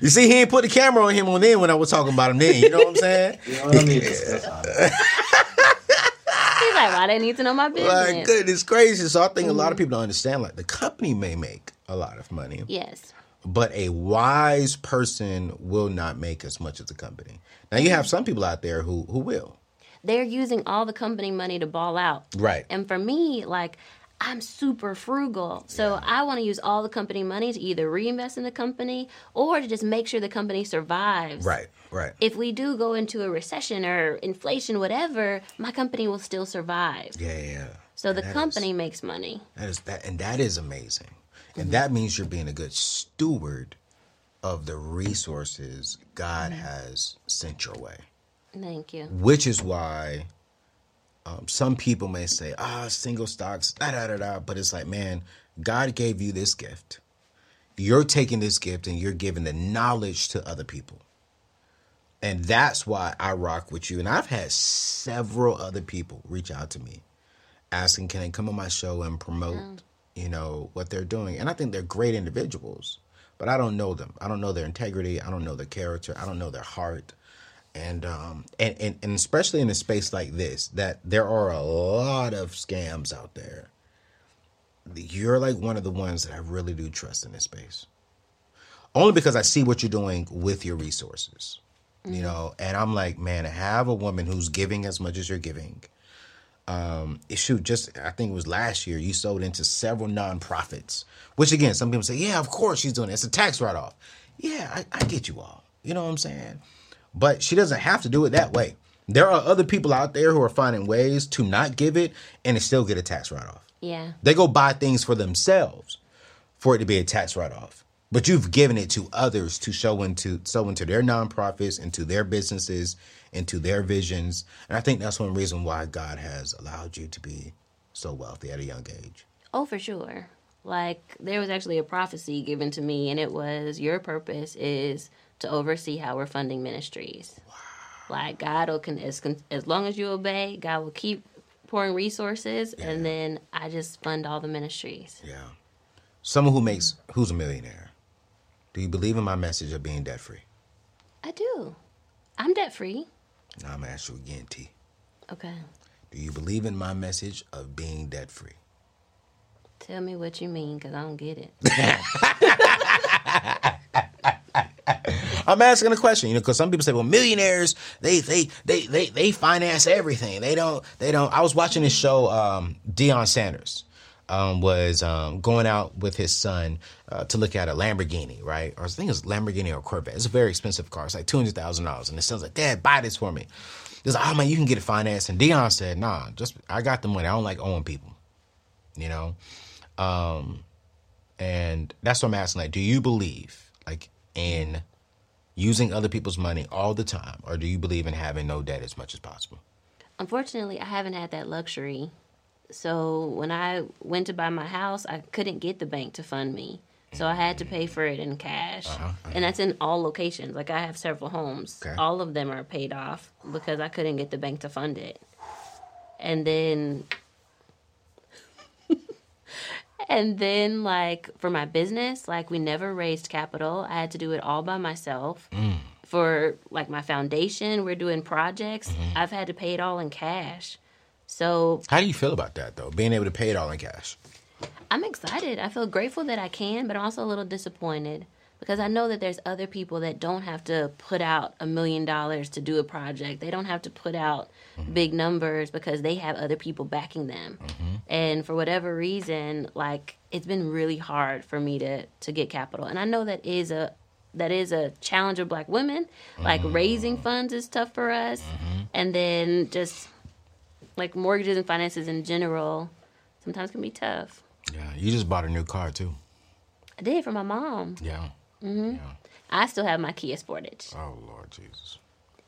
You see, he ain't put the camera on him on then when I was talking about him then. You know what I'm saying? You know what I mean? He's like, why they need to know my business? Like, goodness gracious. So I think a lot of people don't understand. Like, the company may make a lot of money. Yes. But a wise person will not make as much as the company. Now, you have some people out there who will. They're using all the company money to ball out. Right. And for me, like, I'm super frugal. So I want to use all the company money to either reinvest in the company or to just make sure the company survives. Right. If we do go into a recession or inflation, whatever, my company will still survive. Yeah. So and the company makes money. That is amazing. And that means you're being a good steward of the resources God has sent your way. Thank you. Which is why some people may say, single stocks, da-da-da-da. But it's like, man, God gave you this gift. You're taking this gift and you're giving the knowledge to other people. And that's why I rock with you. And I've had several other people reach out to me asking, can they come on my show and promote you know, what they're doing. And I think they're great individuals, but I don't know them. I don't know their integrity. I don't know their character. I don't know their heart. And especially in a space like this, that there are a lot of scams out there. you're like one of the ones that I really do trust in this space. Only because I see what you're doing with your resources, you know, and I'm like, man, have a woman who's giving as much as you're giving. Shoot, just I think it was last year you sold into several nonprofits, which again, some people say, yeah, of course she's doing it. It's a tax write-off. Yeah, I get you all. You know what I'm saying? But she doesn't have to do it that way. There are other people out there who are finding ways to not give it and still get a tax write-off. Yeah. They go buy things for themselves for it to be a tax write-off. But you've given it to others to sow into their nonprofits, into their businesses, into their visions. And I think that's one reason why God has allowed you to be so wealthy at a young age. Oh, for sure. Like, there was actually a prophecy given to me, and it was, your purpose is to oversee how we're funding ministries. Wow. Like, God will, as long as you obey, God will keep pouring resources, yeah. And then I just fund all the ministries. Yeah. Someone who's a millionaire. Do you believe in my message of being debt-free? I do. I'm debt-free. Now I'm going to ask you again, T. Okay. Do you believe in my message of being debt-free? Tell me what you mean, because I don't get it. I'm asking a question, you know, because some people say, well, millionaires, they finance everything. They don't. I was watching this show, Deion Sanders. Was going out with his son to look at a Lamborghini, right? Or I think it was Lamborghini or Corvette. It's a very expensive car. It's like $200,000. And his son's like, Dad, buy this for me. He's like, oh, man, you can get it financed. And Deion said, nah, just I got the money. I don't like owing people, you know? And that's what I'm asking. Like, do you believe, like, in using other people's money all the time? Or do you believe in having no debt as much as possible? Unfortunately, I haven't had that luxury. So when I went to buy my house, I couldn't get the bank to fund me. So I had to pay for it in cash. And that's in all locations. Like, I have several homes. Okay. All of them are paid off because I couldn't get the bank to fund it. And then, like, for my business, like, we never raised capital. I had to do it all by myself. Mm. For, like, my foundation, we're doing projects. Mm-hmm. I've had to pay it all in cash. So how do you feel about that, though, being able to pay it all in cash? I'm excited. I feel grateful that I can, but I'm also a little disappointed because I know that there's other people that don't have to put out $1 million to do a project. They don't have to put out big numbers because they have other people backing them. Mm-hmm. And for whatever reason, like, it's been really hard for me to get capital. And I know that is a challenge of Black women. Like, raising funds is tough for us. Mm-hmm. And then just, like, mortgages and finances in general sometimes can be tough. Yeah, you just bought a new car, too. I did, for my mom. Yeah. Mm-hmm. Yeah. I still have my Kia Sportage. Oh, Lord Jesus.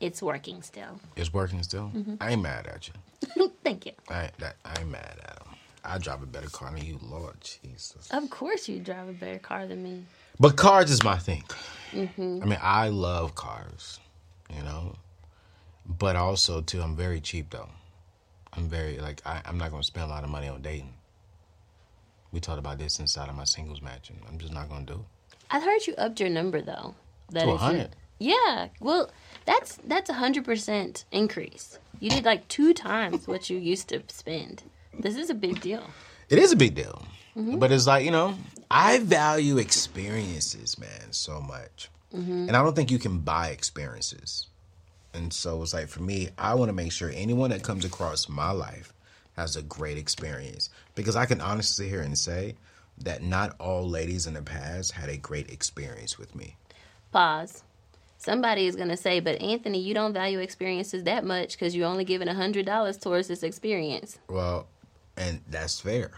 It's working still. It's working still? Mm-hmm. I ain't mad at you. Thank you. I ain't mad at him. I drive a better car than you, Lord Jesus. Of course you drive a better car than me. But cars is my thing. Mm-hmm. I mean, I love cars, you know? But also, too, I'm very cheap, though. I'm very, like, I'm not going to spend a lot of money on dating. We talked about this inside of my singles match, and I'm just not going to do it. I heard you upped your number, though. That to 100. Yeah. Well, that's 100% increase. You did, like, 2 times what you used to spend. This is a big deal. It is a big deal. Mm-hmm. But it's like, you know, I value experiences, man, so much. Mm-hmm. And I don't think you can buy experiences. And so it's like, for me, I want to make sure anyone that comes across my life has a great experience. Because I can honestly sit here and say that not all ladies in the past had a great experience with me. Pause. Somebody is going to say, but Anthony, you don't value experiences that much because you're only giving $100 towards this experience. Well, and that's fair.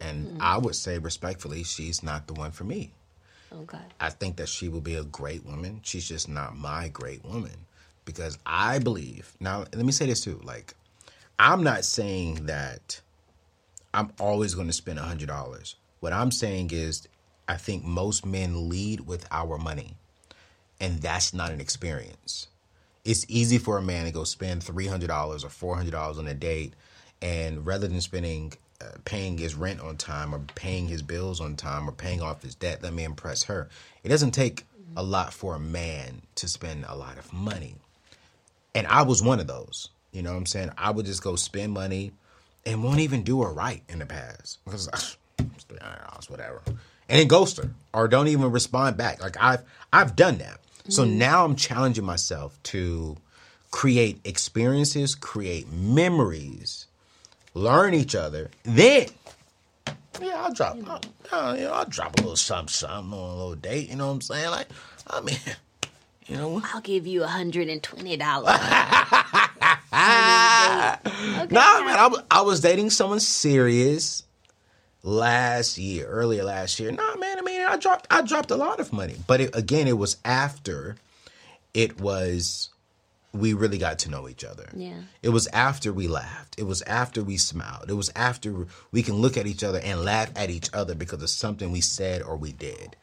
And I would say respectfully, she's not the one for me. Oh, God. I think that she will be a great woman. She's just not my great woman. Because I believe, now, let me say this too, like, I'm not saying that I'm always going to spend $100. What I'm saying is I think most men lead with our money, and that's not an experience. It's easy for a man to go spend $300 or $400 on a date, and rather than spending, paying his rent on time or paying his bills on time or paying off his debt, let me impress her. It doesn't take a lot for a man to spend a lot of money. And I was one of those, you know what I'm saying? I would just go spend money and won't even do her right in the past. Because It's $300, whatever. And then ghost her or don't even respond back. Like I've done that. Mm-hmm. So now I'm challenging myself to create experiences, create memories, learn each other. Then, yeah, I'll drop a little something on a little date. You know what I'm saying? Like, I mean, you know what? I'll give you $120. Okay. Nah, man, I was dating someone serious earlier last year. Nah, man, I mean, I dropped a lot of money. But it was after we really got to know each other. Yeah. It was after we laughed. It was after we smiled. It was after we can look at each other and laugh at each other because of something we said or we did.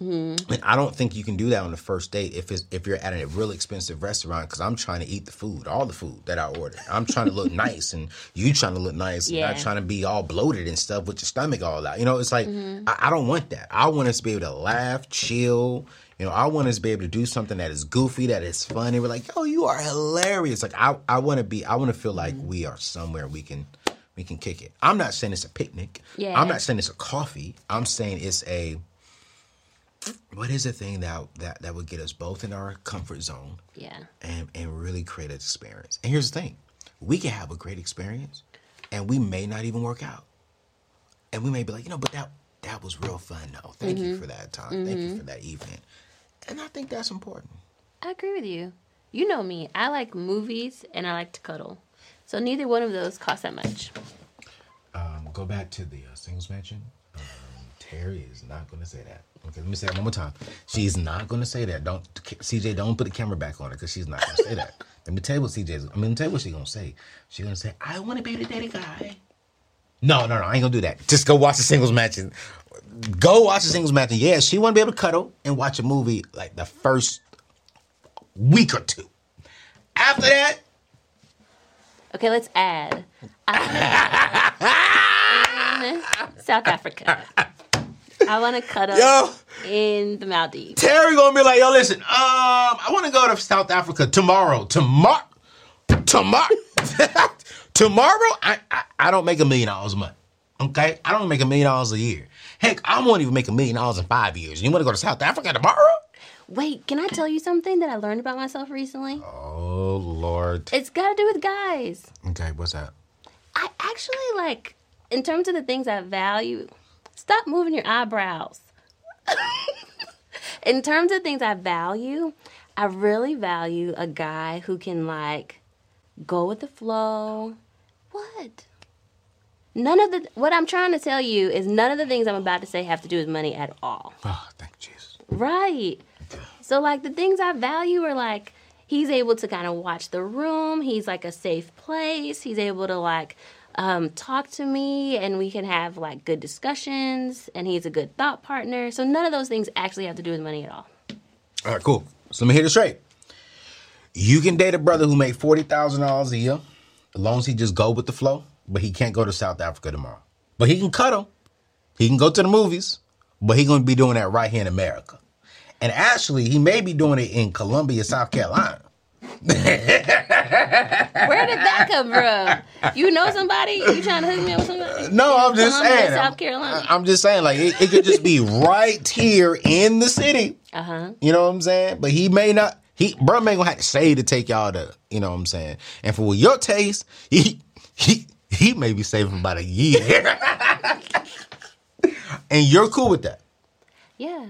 Mm-hmm. And I don't think you can do that on the first date if you're at a real expensive restaurant, because I'm trying to eat the food, all the food that I ordered. I'm trying to look nice and you trying to look nice and not trying to be all bloated and stuff with your stomach all out. You know, it's like, mm-hmm. I don't want that. I want us to be able to laugh, chill. You know, I want us to be able to do something that is goofy, that is funny. We're like, yo, you are hilarious. Like, I want to feel like we are somewhere we can kick it. I'm not saying it's a picnic. Yeah. I'm not saying it's a coffee. I'm saying it's a, what is the thing that would get us both in our comfort zone? Yeah. And really create an experience. And here's the thing. We can have a great experience and we may not even work out. And we may be like, you know, but that was real fun though. Thank you for that time. Mm-hmm. Thank you for that evening. And I think that's important. I agree with you. You know me. I like movies and I like to cuddle. So neither one of those costs that much. Go back to the singles mansion. Terry is not going to say that. Okay, let me say that one more time. She's not going to say that. Don't, CJ, don't put the camera back on her because she's not going to say that. Let me tell you what she's going to say. She's going to say, I want to be the daddy guy. No, I ain't going to do that. Just go watch the singles match. Yeah, she want to be able to cuddle and watch a movie like the first week or two. After that. Okay, let's add. In South Africa. I want to cuddle in the Maldives. Terry going to be like, yo, listen, I want to go to South Africa tomorrow. Tomorrow, I don't make $1 million a month. Okay? I don't make $1 million a yeyear. Heck, I won't even make $1 million in 5 years. You want to go to South Africa tomorrow? Wait, can I tell you something that I learned about myself recently? Oh, Lord. It's got to do with guys. Okay, what's that? I actually, like, in terms of the things I value... Stop moving your eyebrows. In terms of things I value, I really value a guy who can, like, go with the flow. What? What I'm trying to tell you is none of the things I'm about to say have to do with money at all. Oh, thank Jesus. Right. So, like, the things I value are, like, he's able to kind of watch the room. He's, like, a safe place. He's able to, like... talk to me and we can have like good discussions and he's a good thought partner. So none of those things actually have to do with money at all. All right, cool. So let me hear this straight. You can date a brother who made $40,000 a year as long as he just go with the flow, but he can't go to South Africa tomorrow. But he can cuddle. He can go to the movies, but he's going to be doing that right here in America. And actually, he may be doing it in Columbia, South Carolina. Where did that come from? You know somebody? You trying to hook me up with somebody? No, I'm just saying. South Carolina. I'm just saying, like, it could just be right here in the city. Uh-huh. You know what I'm saying? But he may not. Bro may gonna have to say to take y'all to, you know what I'm saying? And for your taste, he may be saving about a year. And you're cool with that? Yeah.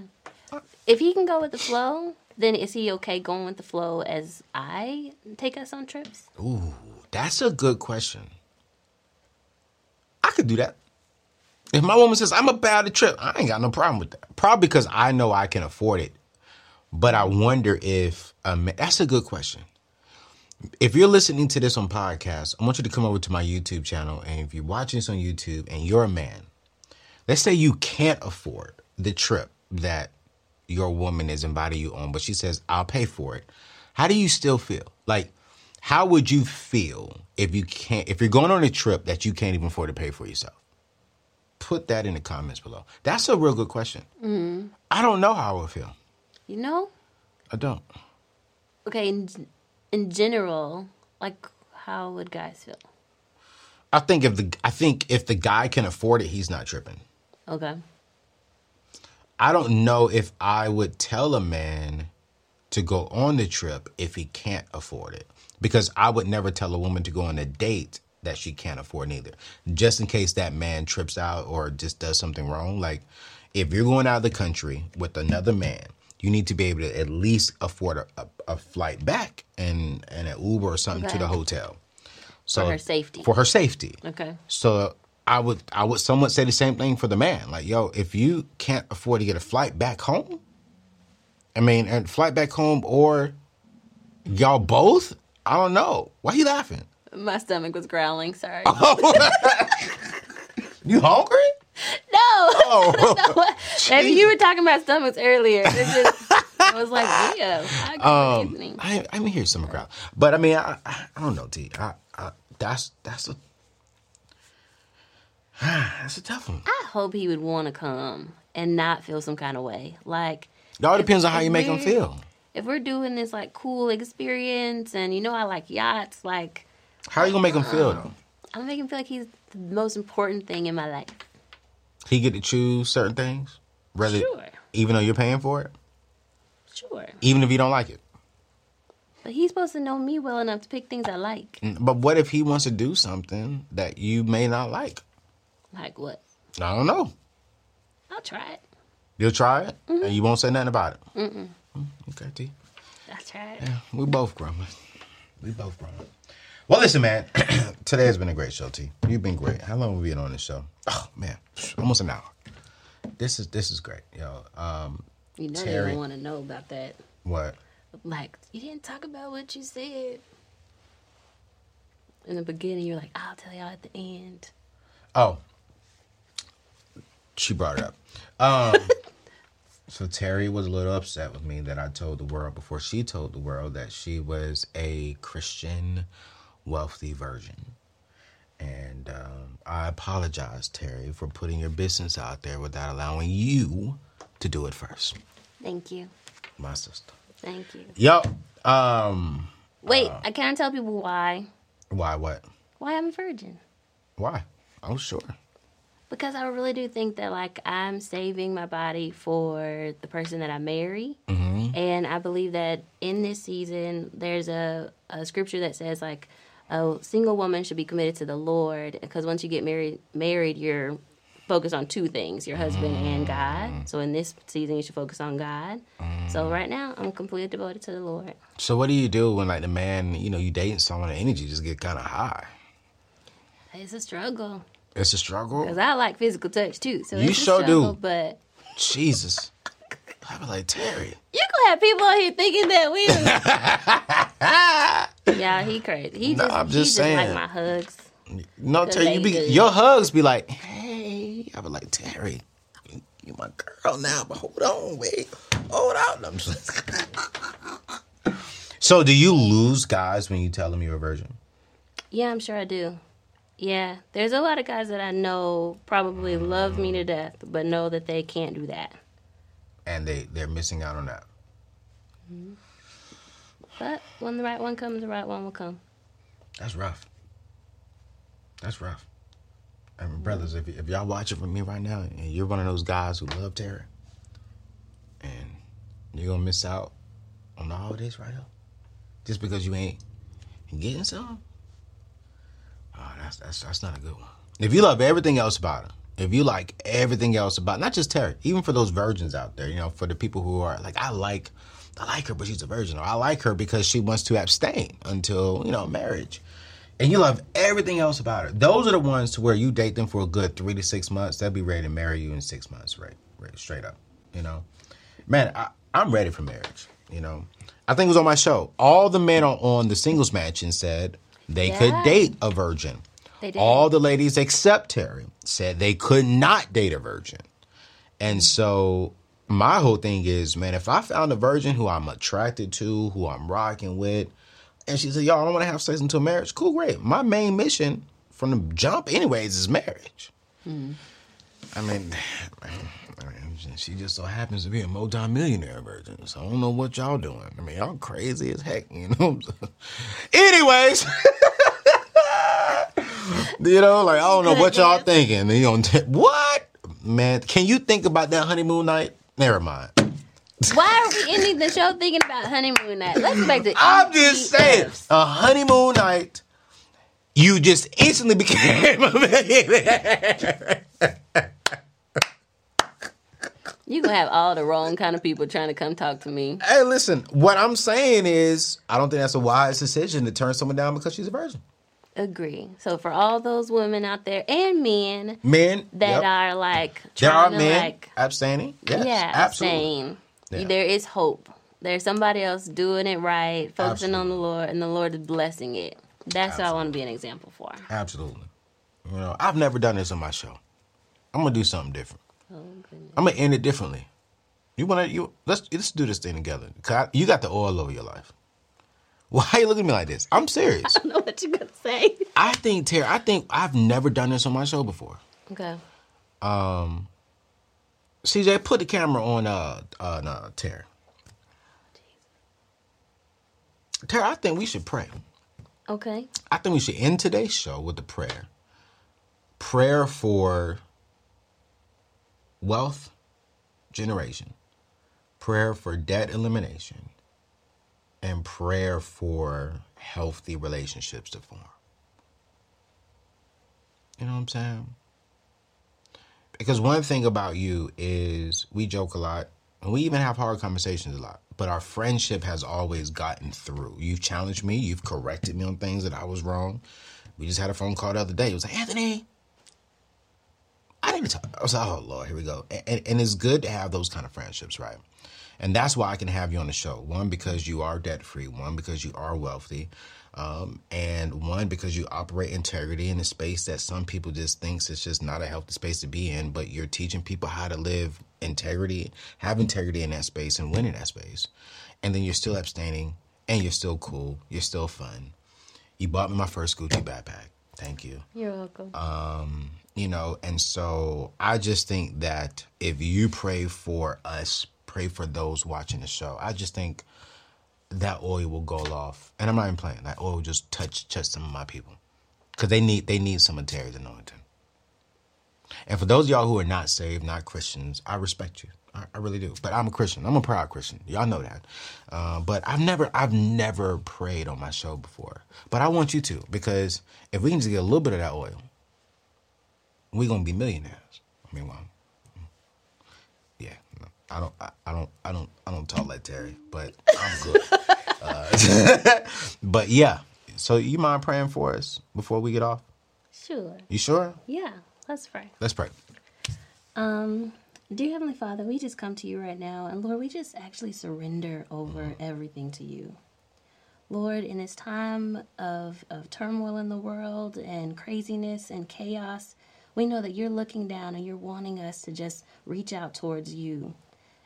If he can go with the flow... Then is he okay going with the flow as I take us on trips? Ooh, that's a good question. I could do that. If my woman says, I'm about to trip, I ain't got no problem with that. Probably because I know I can afford it. But I wonder if... that's a good question. If you're listening to this on podcast, I want you to come over to my YouTube channel. And if you're watching this on YouTube and you're a man, let's say you can't afford the trip that your woman is inviting you on, but she says, I'll pay for it. How do you still feel? Like, how would you feel if you're going on a trip that you can't even afford to pay for yourself? Put that in the comments below. That's a real good question. Mm-hmm. I don't know how I would feel. You know? I don't. Okay, in general, like, how would guys feel? I think if the guy can afford it, he's not tripping. Okay. I don't know if I would tell a man to go on the trip if he can't afford it, because I would never tell a woman to go on a date that she can't afford either, just in case that man trips out or just does something wrong. Like, if you're going out of the country with another man, you need to be able to at least afford a flight back and an Uber or something to the hotel. So for her safety. For her safety. Okay. So I would somewhat say the same thing for the man. Like, yo, if you can't afford to get a flight back home, I mean, a flight back home or y'all both, I don't know. Why are you laughing? My stomach was growling. Sorry. Oh. You hungry? No. Oh. No. If you were talking about stomachs earlier, I was like, yeah. I mean, here's some crowd. But I mean, I don't know, T. That's a tough one. I hope he would want to come and not feel some kind of way. Like, it all depends on how you make him feel. If we're doing this like cool experience, and you know I like yachts, like, how are you gonna make him feel though? I'm gonna make him feel like he's the most important thing in my life. He get to choose certain things, rather, sure, even though you're paying for it. Sure. Even if you don't like it. But he's supposed to know me well enough to pick things I like. But what if he wants to do something that you may not like? Like what? I don't know. I'll try it. You'll try it? Mm-hmm. And you won't say nothing about it? Mm-mm. Okay, T. I'll try it. Yeah, we both grown. We both grown. Well, listen, man. Today has been a great show, T. You've been great. How long have we been on this show? Oh, man. Almost an hour. This is great, yo. You know Terry, they don't want to know about that. What? Like, you didn't talk about what you said in the beginning. You're like, I'll tell y'all at the end. Oh, she brought it up. So Terry was a little upset with me that I told the world before she told the world that she was a Christian wealthy virgin. And I apologize, Terry, for putting your business out there without allowing you to do it first. Thank you. My sister. Thank you. Yup. Wait, I can't tell people why. Why what? Why I'm a virgin. Why? Oh, sure. Because I really do think that, like, I'm saving my body for the person that I marry. Mm-hmm. And I believe that in this season, there's a scripture that says, like, a single woman should be committed to the Lord. Because once you get married, you're focused on two things, your husband and God. So in this season, you should focus on God. So right now, I'm completely devoted to the Lord. So what do you do when, like, the man, you know, you dating someone, the energy just get kind of high? It's a struggle. It's a struggle? Because I like physical touch, too. So you sure do. But Jesus. I be like, Terry. You gonna have people out here thinking that we... Yeah, he crazy. He just like my hugs. No, Terry, your hugs be like, hey. I be like, Terry, you my girl now, but hold on, wait. Hold on. I'm just... So do you lose guys when you tell them you're a virgin? Yeah, I'm sure I do. Yeah, there's a lot of guys that I know probably love me to death, but know that they can't do that. And they're missing out on that. Mm-hmm. But when the right one comes, the right one will come. That's rough. That's rough. I mean, brothers, if y'all watching from me right now, and you're one of those guys who love Terry, and you're going to miss out on all of this right now, just because you ain't getting something. Oh, that's not a good one. If you love everything else about her, if you like everything else about, not just Terry, even for those virgins out there, you know, for the people who are like, I like her, but she's a virgin, or I like her because she wants to abstain until, you know, marriage. And you love everything else about her. Those are the ones to where you date them for a good 3 to 6 months. They'll be ready to marry you in 6 months, right? Straight up, you know. Man, I'm ready for marriage, you know. I think it was on my show. All the men on the Singles Mansion said... They could date a virgin. They did. All the ladies except Terry said they could not date a virgin. And so my whole thing is, man, if I found a virgin who I'm attracted to, who I'm rocking with, and she said, y'all, I don't want to have sex until marriage. Cool, great. My main mission from the jump anyways is marriage. Mm-hmm. I mean, she just so happens to be a multi-millionaire virgin, so I don't know what y'all doing. I mean, y'all crazy as heck, you know. Anyways, you know, like, I don't know what y'all thinking. What? man, can you think about that honeymoon night? Never mind. Why are we ending the show thinking about honeymoon night? Let's go back to I'm ETF. Just saying, a honeymoon night, you just instantly became a millionaire. You're going to have all the wrong kind of people trying to come talk to me. Hey, listen, what I'm saying is I don't think that's a wise decision to turn someone down because she's a virgin. Agree. So for all those women out there and men that are like there are men like, abstaining. Yes, yeah, absolutely. Yeah. There is hope. There's somebody else doing it right, focusing on the Lord, and the Lord is blessing it. That's what I want to be an example for. Absolutely. You know, I've never done this on my show. I'm gonna do something different. Oh, goodness. I'm gonna end it differently. Let's do this thing together. You got the oil over your life. Why are you looking at me like this? I'm serious. I don't know what you're going to say. I think, Terry, I've never done this on my show before. Okay. CJ, put the camera on Terry. Oh, Terry, I think we should pray. Okay. I think we should end today's show with a prayer. Prayer for wealth generation. Prayer for debt elimination. And prayer for healthy relationships to form. You know what I'm saying? Because one thing about you is we joke a lot, and we even have hard conversations a lot, but our friendship has always gotten through. You've challenged me. You've corrected me on things that I was wrong. We just had a phone call the other day. It was like, Anthony, I didn't talk. I was like, oh, Lord, here we go. And it's good to have those kind of friendships, right? And that's why I can have you on the show. One, because you are debt-free. One, because you are wealthy. And one, because you operate integrity in a space that some people just thinks it's just not a healthy space to be in. But you're teaching people how to live integrity, have integrity in that space and win in that space. And then you're still abstaining and you're still cool. You're still fun. You bought me my first Gucci backpack. Thank you. You're welcome. You know, and so I just think that if you pray for us, pray for those watching the show. I just think that oil will go off. And I'm not even playing. That oil will just touch some of my people. Because they need some of Terry's anointing. And for those of y'all who are not saved, not Christians, I respect you. I really do. But I'm a Christian. I'm a proud Christian. Y'all know that. But I've never prayed on my show before. But I want you to. Because if we can just get a little bit of that oil, we're going to be millionaires. I mean, well, yeah, no. I don't talk like Terry, but I'm good. But yeah, so you mind praying for us before we get off? Sure. You sure? Yeah, let's pray. Let's pray. Dear Heavenly Father, we just come to you right now, and Lord, we just actually surrender over everything to you. Lord, in this time of turmoil in the world and craziness and chaos, we know that you're looking down and you're wanting us to just reach out towards you.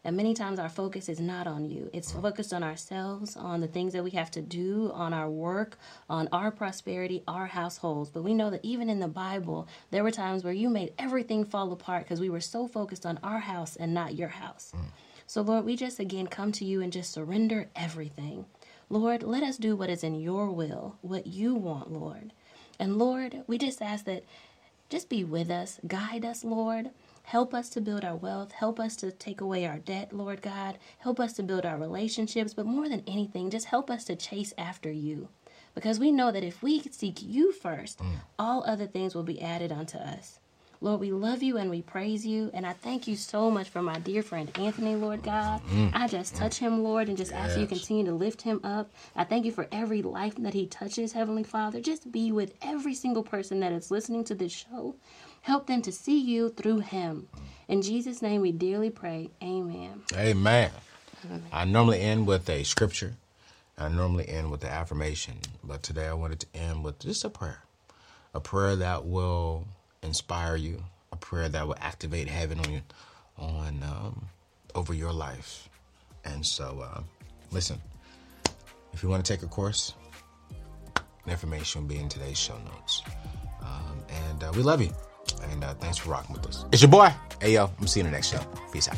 And many times our focus is not on you. It's focused on ourselves, on the things that we have to do, on our work, on our prosperity, our households. But we know that even in the Bible, there were times where you made everything fall apart because we were so focused on our house and not your house. So, Lord, we just again come to you and just surrender everything. Lord, let us do what is in your will, what you want, Lord. And, Lord, we just ask that just be with us. Guide us, Lord. Help us to build our wealth. Help us to take away our debt, Lord God. Help us to build our relationships. But more than anything, just help us to chase after you. Because we know that if we seek you first, all other things will be added unto us. Lord, we love you and we praise you. And I thank you so much for my dear friend Anthony, Lord God. I just touch him, Lord, and just ask you continue to lift him up. I thank you for every life that he touches, Heavenly Father. Just be with every single person that is listening to this show. Help them to see you through him. In Jesus' name we dearly pray. Amen. Amen. I normally end with a scripture. I normally end with an affirmation. But today I wanted to end with just a prayer. A prayer that will inspire you, a prayer that will activate heaven over your life. And so, listen, if you want to take a course, the information will be in today's show notes. And we love you. And thanks for rocking with us. It's your boy. Hey, yo, I'm seeing you in the next show. Peace out.